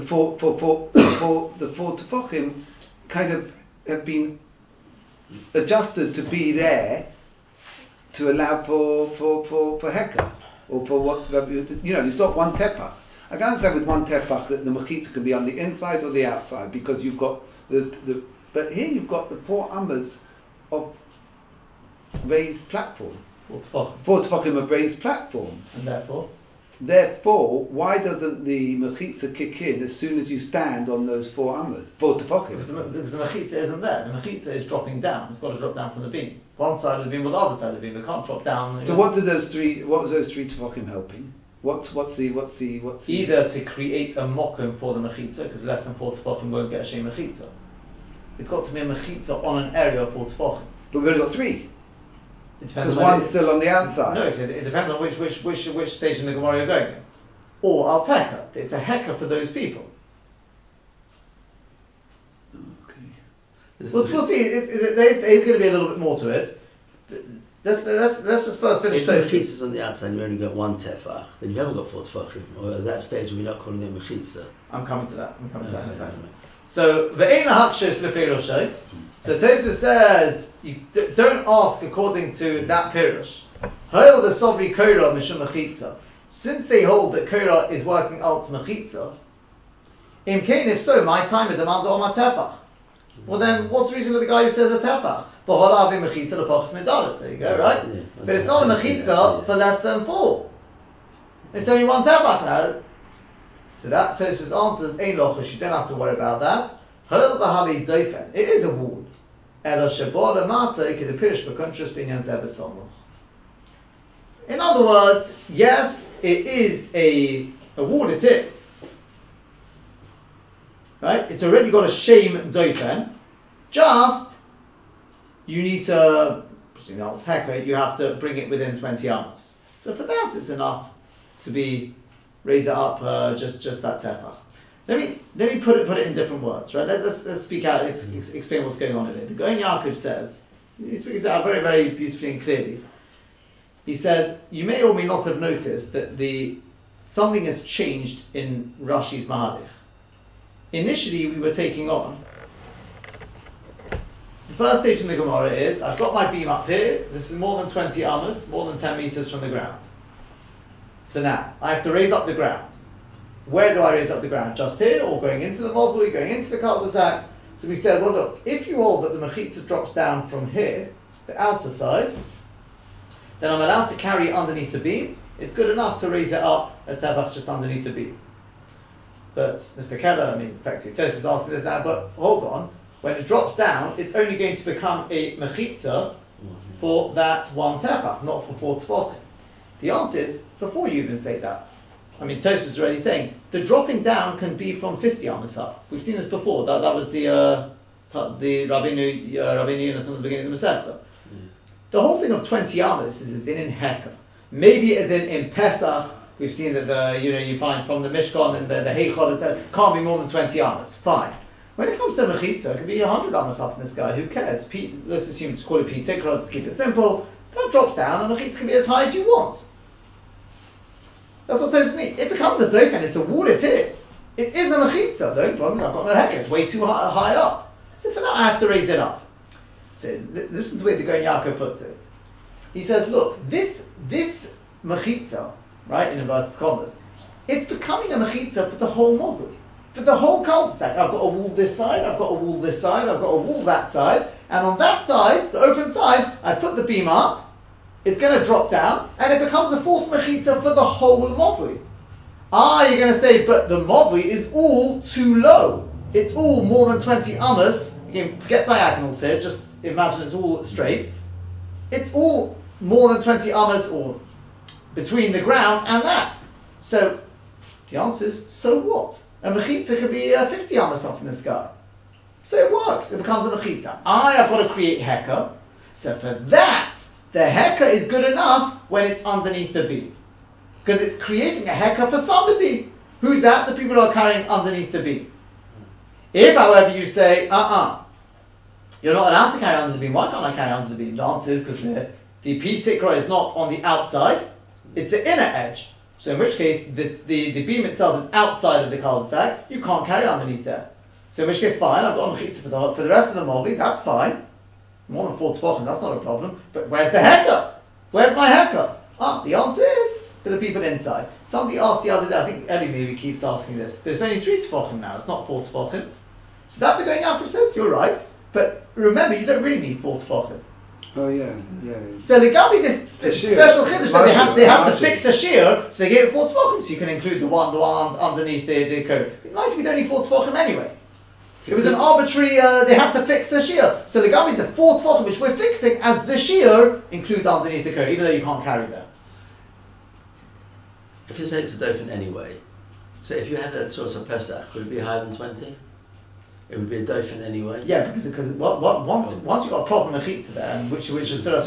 four the four tefachim kind of have been adjusted to be there to allow for hekka or for what you stop one tepach. I can understand with one tepach that the mechitza can be on the inside or the outside because you've got the but here you've got the 4 amas of raised platform. 4 tefachim of raised platform. And therefore, why doesn't the mechitza kick in as soon as you stand on those 4 amas, 4 tefachim? Because the mechitza isn't there. The mechitza is dropping down. It's got to drop down from the beam. One side of the beam or the other side of the beam. It can't drop down. So what was those 3 tefachim helping? What's the either to create a mokum for the mechitza, because less than 4 tefachim won't get a shem mechitza. It's got to be a mechitza on an area of 4 tefachim. But we've only got 3. Because one's still on the outside. No, it depends on which stage in the Gemara you're going in. Or al techa. It's a heka for those people. Okay. We'll see. There's going to be a little bit more to it. Let's just first finish. If mechitza's on the outside and you only got one tefach, then you haven't got four tefachim. Or at that stage, we're not calling it mechitza. I'm coming to that. I'm coming to that in a second. So ve'ein ha'chshus lefirosh. So Tosafos says you don't ask according to that pirush. Ha'il the sovri kora mishum mechitza. Since they hold that kora is working alt mechitza, im kain, if so, my time is demand or my tefach. Well then, what's the reason for the guy who says a tefach? There you go, right? Yeah, but it's not a mechitza for less than four. It's only one tefach now. So that Tosafos answers, ein lochish, you don't have to worry about that. It is a wall. In other words, yes, it is a wall, it is. Right? It's already got a shame doifen. Just, you need to, you have to bring it within 20 amos. So for that, it's enough to be raise it up just that tefach. Let me put it in different words, right? Let's speak out, explain what's going on in it. The Goen Yaakov says, he speaks out very, very beautifully and clearly. He says, you may or may not have noticed that something has changed in Rashi's Mahalich. Initially, we were taking on. The first stage in the Gemara is, I've got my beam up here. This is more than 20 amos, more than 10 meters from the ground. So now, I have to raise up the ground. Where do I raise up the ground? Just here, or going into the mobile, going into the cul-de-sac? So we said, well look, if you hold that the mechitza drops down from here, the outer side, then I'm allowed to carry underneath the beam. It's good enough to raise it up a tefach just underneath the beam. But Mr. Keller, effectively, Tosafos is asking this now, but hold on, when it drops down, it's only going to become a mechitza for that one tefach, not for four tefachim. The answer is, before you even say that, Tosafos is already saying, the dropping down can be from 50 amos up. We've seen this before, that was the Rabinu Yunus at the beginning of the Masechta. Yeah. The whole thing of 20 amos is a din in Heka. Maybe a din in Pesach. We've seen that you find from the Mishkan and the Heichal, it can't be more than 20 amos. Fine. When it comes to mechitza, it could be 100 amos up in this guy. Who cares? Let's assume it's called a P-Tikra, just keep it simple. That drops down, and mechitza can be as high as you want. That's what Tosafos means. It becomes a dofen. It's a wall. It is. It is a mechitza. Don't problem. I've got no heck. It's way too high up. So for that, I have to raise it up. So this is the way the Goen Yaakov puts it. He says, look, this mechitza, right, in inverted commas, it's becoming a mechitza for the whole novel, for the whole cul-de-sac. I've got a wall this side, I've got a wall this side, I've got a wall that side, and on that side, the open side, I put the beam up, it's going to drop down, and it becomes a fourth mechitza for the whole movi. You're going to say, but the movi is all too low. It's all more than 20 amos. Again, forget diagonals here, just imagine it's all straight. It's all more than 20 amos, or between the ground and that. So the answer is, so what? A mechitza could be 50 amos up in the sky. So it works. It becomes a mechitza. I've got to create heka. So for that, the heka is good enough when it's underneath the beam. Because it's creating a heka for somebody. Who's that? The people who are carrying underneath the beam. If, however, you say, you're not allowed to carry under the beam. Why can't I carry under the beam? The answer is because the P-Tikra is not on the outside. It's the inner edge. So in which case, the beam itself is outside of the cul-de-sac. You can't carry underneath there. So in which case, fine, I've got a mechitza for the rest of the movi. That's fine. More than four tefachim, that's not a problem. But where's the heka? Where's my heka? The answer is for the people inside. Somebody asked the other day, I think Ellie maybe keeps asking this, but it's only 3 tefachim now, it's not 4 tefachim. So that the Goen Yaakov says, you're right. But remember, you don't really need 4 tefachim. Oh yeah. So they gave me this special chiddush that they had to fix a shear, so they gave it 4 tefachim, so you can include the one underneath the code. It's nice if you don't need 4 tefachim anyway. It was an arbitrary. They had to fix the shear, so they gave me the 4 tefachim which we're fixing as the shear include underneath the code, even though you can't carry there. If you say it's a dofen anyway, so if you had a source of Pesach, could it be higher than 20? It would be a daifin anyway. Yeah, because once you've got a proper mechitza there, which is sort of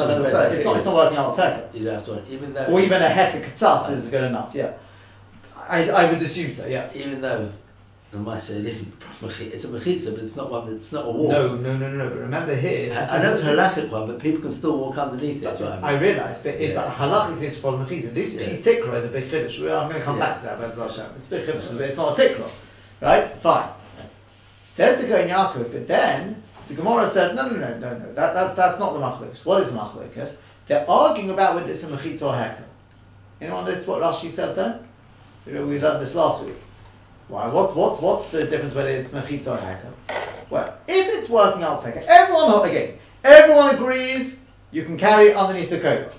it's not working out a you'd have to, even though, or even a hecker katsas is good enough. Yeah, I would assume so. Yeah, even though the ma'aseh it isn't proper mechitza, it's a mechitza, but it's not one that's not a wall. No. But remember here, I know it's a halakhic one, but people can still walk underneath it. Right? I realise, but halakhic is proper mechitza. This tikra is a big chiddush. I'm going to come back to that. It's a big chiddush, but it's not a tikra, right? Fine. Says the Goen Yaakov, but then the Gemara said, no. That's not the machlokes. What is the machlokes? They're arguing about whether it's a mechitza or hecker. Anyone notice what Rashi said there? We learned this last week. Why? What's the difference whether it's mechitza or hecker? Well, if it's working out as hecker, everyone agrees you can carry it underneath the korah.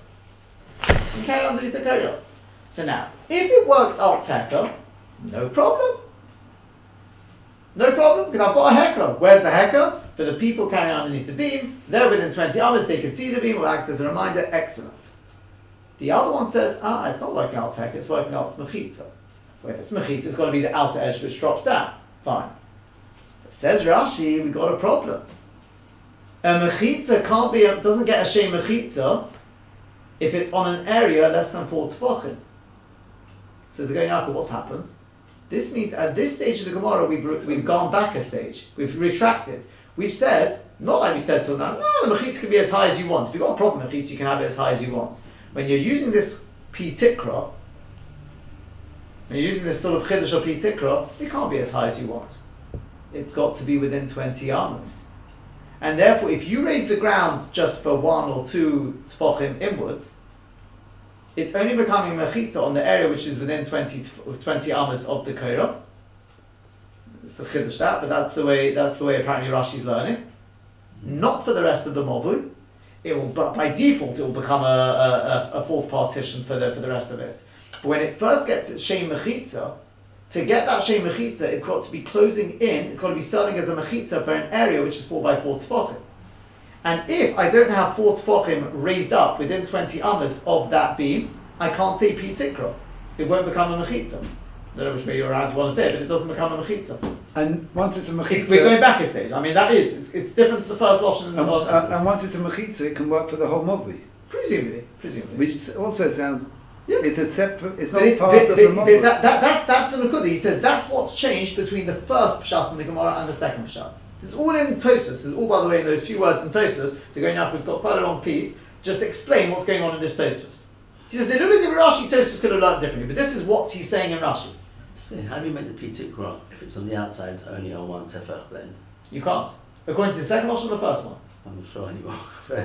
So now, if it works out as hecker, no problem, because I've got a hecker. Where's the hecker? For the people carrying underneath the beam, they're within 20 hours, they can see the beam, will act as a reminder, excellent. The other one says, it's not working out as hecker, it's working out as mechitza. Well, if it's mechitza, it's got to be the outer edge which drops down. Fine. It says Rashi, we got a problem. A mechitza doesn't get a shame mechitza if it's on an area less than 4 tefachim. So the Goen Yaakov, what's happened? This means at this stage of the Gemara, we've gone back a stage. We've retracted. We've said, not like we said till now, the mechitza can be as high as you want. If you've got a proper mechitza, you can have it as high as you want. When you're using this pitikra, when you're using this sort of chiddush or pitikra, it can't be as high as you want. It's got to be within 20 amas. And therefore, if you raise the ground just for 1 or 2 tefachim inwards, it's only becoming mechitza on the area which is within 20 amas of the korah. It's a chiddush that, but that's the way apparently Rashi's learning. Not for the rest of the mavui. It will, but by default, it will become a fourth partition for the rest of it. But when it first gets its shein mechitza, to get that shein mechitza, it's got to be closing in. It's got to be serving as a mechitza for an area which is 4x4 tefachim. And if I don't have 4 tefachim raised up within 20 amas of that beam, I can't say pitikra. It won't become a mechitza. I don't know which way you're around you want to say it, but it doesn't become a mechitza. And once it's a mechitza... We're going back a stage. I mean, that is. It's different to the first lashon and the last and once it's a mechitza, it can work for the whole mobli. Presumably. Which also sounds... Yeah. It's a separate... It's not part of the mobli. That's the Nakuda. He says that's what's changed between the first pshat in the Gemara and the second pshat. It's all in Tosafos. It's all, by the way, in those few words in Tosafos. The Goen Yaakov's got quite a long piece. Just explain what's going on in this Tosafos. He says, in Rashi, Tosafos could have learned differently, but this is what he's saying in Rashi. So how do you make the pitikra if it's on the outside only on 1 tefach then? You can't. According to the second Rashi or the first one? I'm not sure anymore, to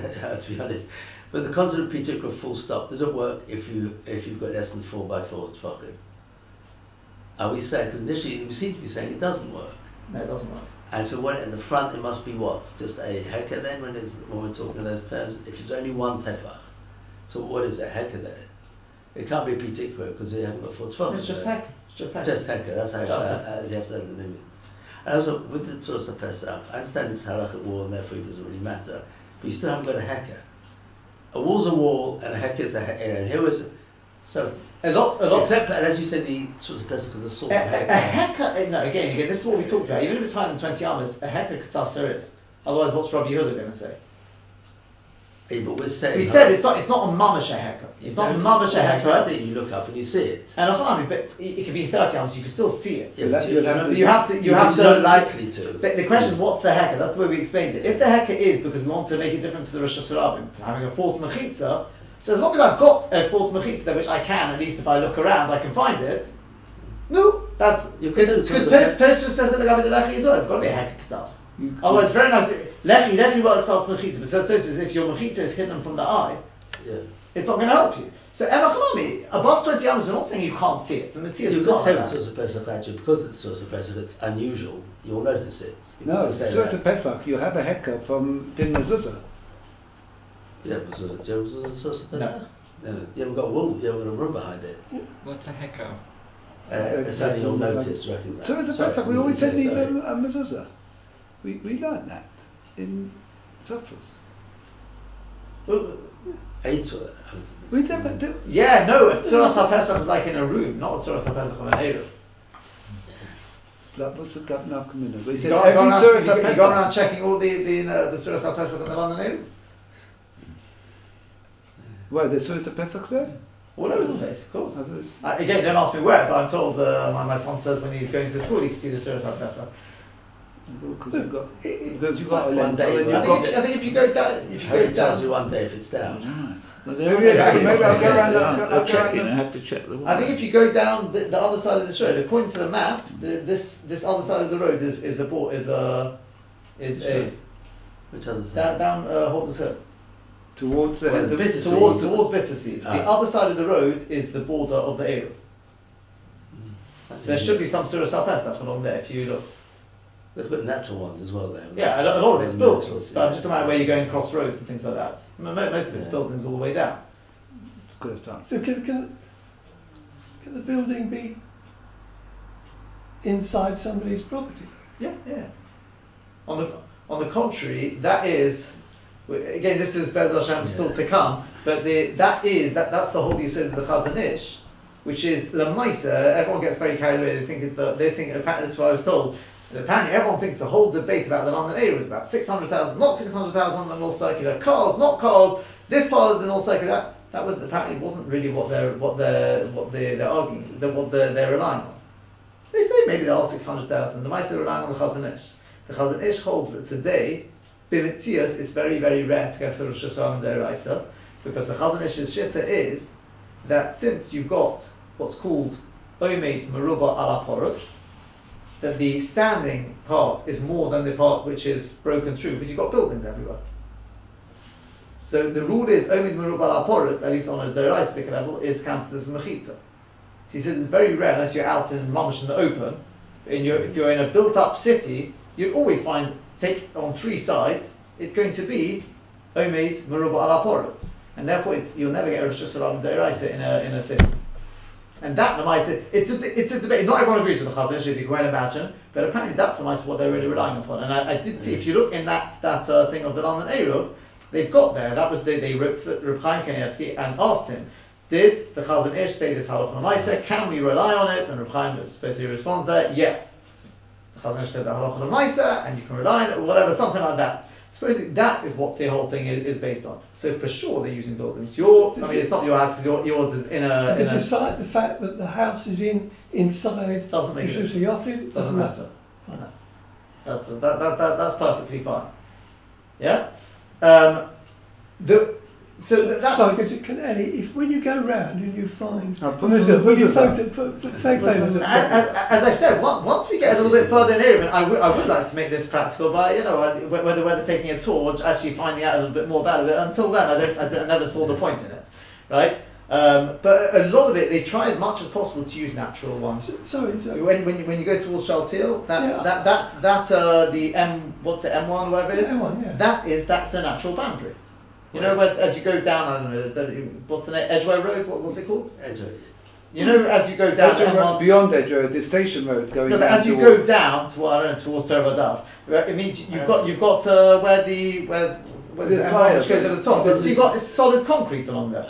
be honest. But the concept of pitikra full stop doesn't work if you've got less than 4x4 tefachim. Are we saying, because initially we seem to be saying it doesn't work. No, it doesn't work. And so what at the front it must be what? Just a hecker then when we're talking in those terms? If it's only 1 tefach. So what is a hecker then? It can't be pitikra because you haven't got 4 tefach. It's just hecker. That's how you have to understand it. And also with the Tzorah Pesach, I understand it's halakhic wall and therefore it doesn't really matter. But you still haven't got a hecker. A wall's a wall and a hecker is a hecker. And here was so a lot. Except, and as you said, the sort of pesach is a sort of hecker. Again, this is what we talked about. Even if it's higher than 20 amas, a hecker katsasa is. Otherwise, what's Rabbi Yehuda going to say? Yeah, but we said it's not a mamash hecker. It's not a mamash hecker. Right? You look up and you see it. And but it could be 30 amas. You can still see it. Yeah, you have to. Not likely to. But the question is, what's the hecker? That's the way we explained it. If the hecker is because we want to make a difference to the Rosh Hashanah, having a fourth mechitza. So as long as I've got a fourth mechitza, which I can, at least if I look around, I can find it. No, that's... Because Tosafos says it like the Lechi as well. It's got to be a hekkatas. Otherwise, it's very nice. Lechi works out mechitza, but says Tosafos, if your mechitza is hidden from the eye, it's not going to help you. So, above 20 amas, we're not saying you can't see it. And the you could say with Tzorah Pesach, actually, because it's Tzorah Pesach, it's unusual. You'll notice it. No, Tzorah Pesach, you have a hecker from Din Mezuzah. No. You haven't got a wall, you haven't got a room behind it. What's a hecker? It's only you'll notice, recognise. So as a Pesach, we always said these a mezuzah. We learned that in Suffolk. We didn't do. Yeah, no, a Tzorah Pesach is like in a room, not a Tzorah Pesach of an Eruv. What's the daf nafkamina? But he said every Tzuras HaPesach. You go around checking all the Tzuras HaPesach in the London area? Where, the Tzuras HaPesach there? All over the place, of course. Again, don't ask me where, but I'm told my son says when he's going to school he can see the Tzuras HaPesach. Because you've got a lentil and you've got... I think if you go down... It tells you one day if it's down. No. Maybe I'll go around I have to check the one. I think if you go down the other side of this road, according to the map, this other side of the road is a which other side? Down Holters Hill. Towards the end of Bittersea. Towards Bittersea. The other side of the road is the border of the area. So there should be some Tzuras HaPesach along there if you look. They've got natural ones as well there. Yeah, a lot of it's buildings, but just a matter of where you're going across roads and things like that. Most of it's buildings all the way down. It's a good start. So can the building be inside somebody's property? Yeah. On the contrary, that is, again, this is Bez Hashem still to come, but that's the whole yesod of the Chazon Ish, which is lemaisa. Everyone gets very carried away. They think apparently that's what I was told. Apparently everyone thinks the whole debate about the London area was about 600,000, not 600,000 on the North Circular, cars, not cars, this part of the North Circular, that was apparently wasn't really what they're arguing, they're relying on. They say maybe there are 600,000. The mice are relying on the Chazon Ish. The Chazon Ish holds that today, Bimitzias, it's very, very rare to go through Rosh Hashanah and Deraisa, because the Chazon Ish's shitta is that since you've got what's called Omeid Meruba ala Porus, that the standing part is more than the part which is broken through, because you've got buildings everywhere. So the rule is, Omid Merubal HaPorot, at least on a Deraistic level, is counted as Mechitza. So he says it's very rare, unless you're out in Mamash in the open, if you're in a built-up city, you'll always find, take on three sides, it's going to be Omid Merubal HaPorot. And therefore, you'll never get a Rosh Hashanah Deraisa in a city. And that, the Maisa, it's a debate. Not everyone agrees with the Chazon Ish, as you can imagine, but apparently that's the Maisa what they're really relying upon. And I did see, if you look in that thing of the London Eruv, they've got there, that was they wrote to Reb Chaim Kanievsky and asked him, did the Chazon Ish say this halach on the Maisa? Can we rely on it? And Reb Chaim supposedly responds there, yes. The Chazon Ish said the halach on the Maisa, and you can rely on it, or whatever, something like that. Supposedly that is what the whole thing is based on. So for sure they're using buildings. It's not your house because yours is in a... But decide the fact that the house is inside... Doesn't make sense. Doesn't matter. No. That's perfectly fine. Yeah? When you go round and you find... As I said, once we get a little bit further in Eruvin, I would like to make this practical by, whether taking a tour or actually finding out a little bit more about it. Until then, I never saw the point in it, right? But a lot of it, they try as much as possible to use natural ones. Sorry. When you go towards Shaltil, the M1, whatever it is? M1, yeah. That's a natural boundary. You know, as you go down, I don't know, what's the name, Edgware Road, what's it called? Edgware. You know, as you go down... beyond Edgware Road, the Station Road going down. No, but as you go down, towards Teravadas, it means you've got where the M1 which goes over the top. So you've got solid concrete along there.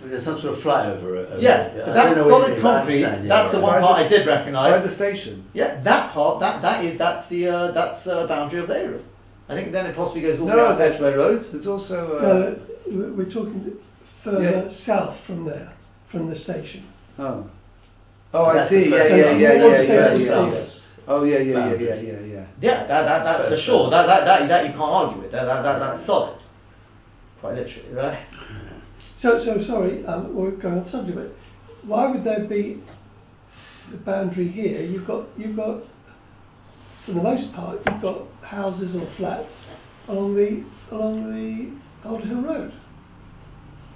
There's some sort of flyover. But that's solid concrete. That's the one part I did recognise. By the station. Yeah, that part, that's the boundary of the area. I think then it possibly goes all the way up Edgware Road. There's also... we're talking further south from there, from the station. Oh, I see. Yeah. Yeah, that's for sure. That you can't argue with. That's solid. Quite literally, right? So sorry, we're going on the subject, but why would there be the boundary here? You've got for the most part, you've got houses or flats along the Old Hill Road.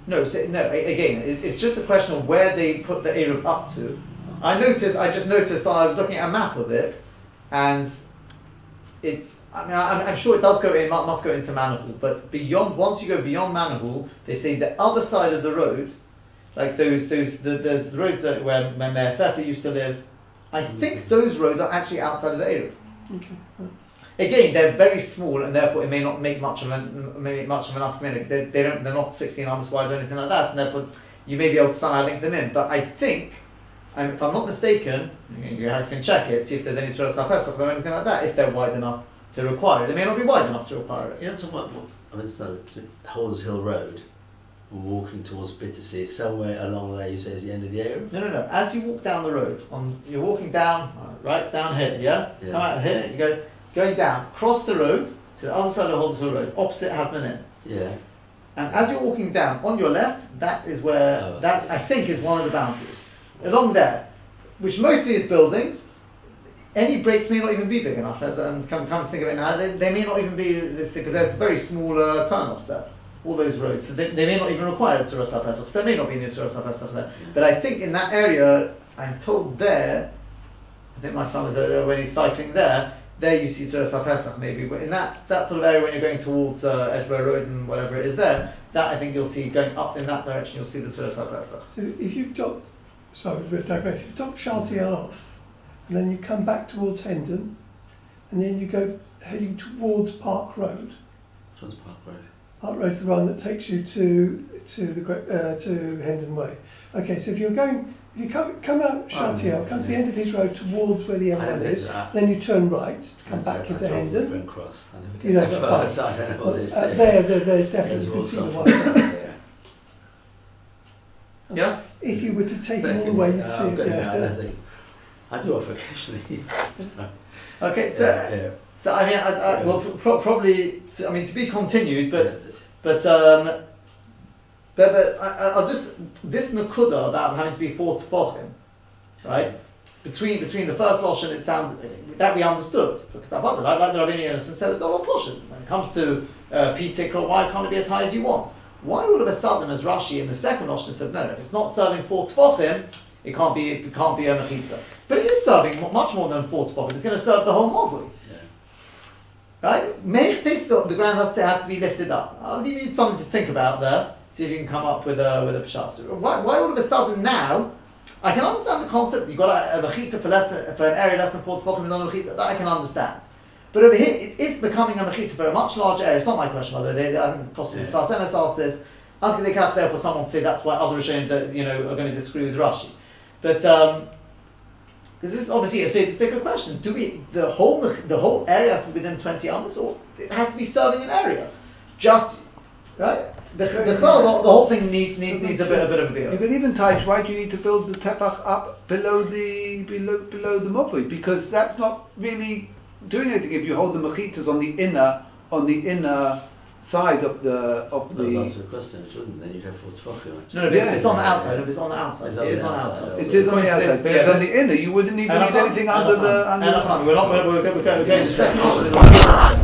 Again, it's just a question of where they put the Eruv up to. I just noticed that I was looking at a map of it, and I'm sure it does go in, must go into Manifold, but once you go beyond Manifold, they say the other side of the road, like those roads that where Mayor Pfeffer used to live, I think those roads are actually outside of the Eruv. Okay. Again, they're very small, and therefore it may not make much of an aftermath, because they're not 16 arms wide or anything like that, and therefore you may be able to somehow link them in. But I think And if I'm not mistaken, you can check it, see if there's any Shura Sal Pesach or anything like that, if they're wide enough to require it. They may not be wide enough to require it. You know what I'm talking about? I mean, it's not Holes Hill Road, walking towards Battersea, somewhere along there you say is the end of the area? No. As you walk down the road, you're walking down, right down here, yeah? Come out here, you go, going down, cross the road to the other side of Holes Hill Road, opposite Hasman Inn. Yeah. And as you're walking down, on your left, that is where, that I think is one of the boundaries. Along there, which mostly is buildings, any breaks may not even be big enough, as I'm coming to think of it now, they may not even be this thing, because there's very small turn-offs there, all those roads, so they may not even require a Tzurah Sapesach, so there may not be a new Tzurah Sapesach there. But I think in that area, I'm told there, I think my son is when he's cycling there you see Tzurah Sapesach maybe, but in that sort of area when you're going towards Edgware Road and whatever it is there, that I think you'll see, going up in that direction, you'll see the Tzurah Sapesach. So if you've got... Sorry, we're digressing. You top Shaltiel off, and then you come back towards Hendon, and then you go heading towards Park Road. Towards Park Road. Park Road's the one that takes you to Hendon Way. Okay, so if you come out Shaltiel, come to the end of his road towards where the M1 is, then you turn right to come back into Hendon. Green Cross. You know that part. There's definitely you can see the white. Yeah. If you were to take them all the way, you'd see it. I do off occasionally. Okay, so so I mean, probably. I mean, to be continued, but I'll just this nakuda about having to be four tefachim, right? Between the first lashon, it sounded that we understood because I wondered, like the Rabinu Yunus said, "Oh, portion when it comes to P-tikra, why can't it be as high as you want?" Why all of a sudden, as Rashi in the second lashon said, no, if it's not serving four tefachim, it can't be a mechitza. But it is serving much more than four tefachim. It's going to serve the whole mavui, right? Me'iri, the ground has to be lifted up. I'll leave you something to think about there. See if you can come up with a pshat. Why all of a sudden now? I can understand the concept. You've got a mechitza for an area less than four tefachim is not a mechitza. That I can understand. But over here, it is becoming a mechitza for a much larger area. It's not my question, by the way. I think possibly Sfas Emes asked this. Ad kedei kach, therefore, someone to say that's why other Rishonim, are going to disagree with Rashi. But because this is obviously it's a bigger question. Do we the whole area have to be within 20 amos, or it has to be serving an area? Just right. The whole thing needs a bit of a build. You could even touch why do you need to build the tefach up below the mavui, because that's not really doing anything if you hold the mechitas on the inner side of the. Well, that's a question, shouldn't then you'd have four tefachim. No, it's on the outside. It's on the outside. It is on the outside. But it's on the inner. You wouldn't even need anything under the. We're going to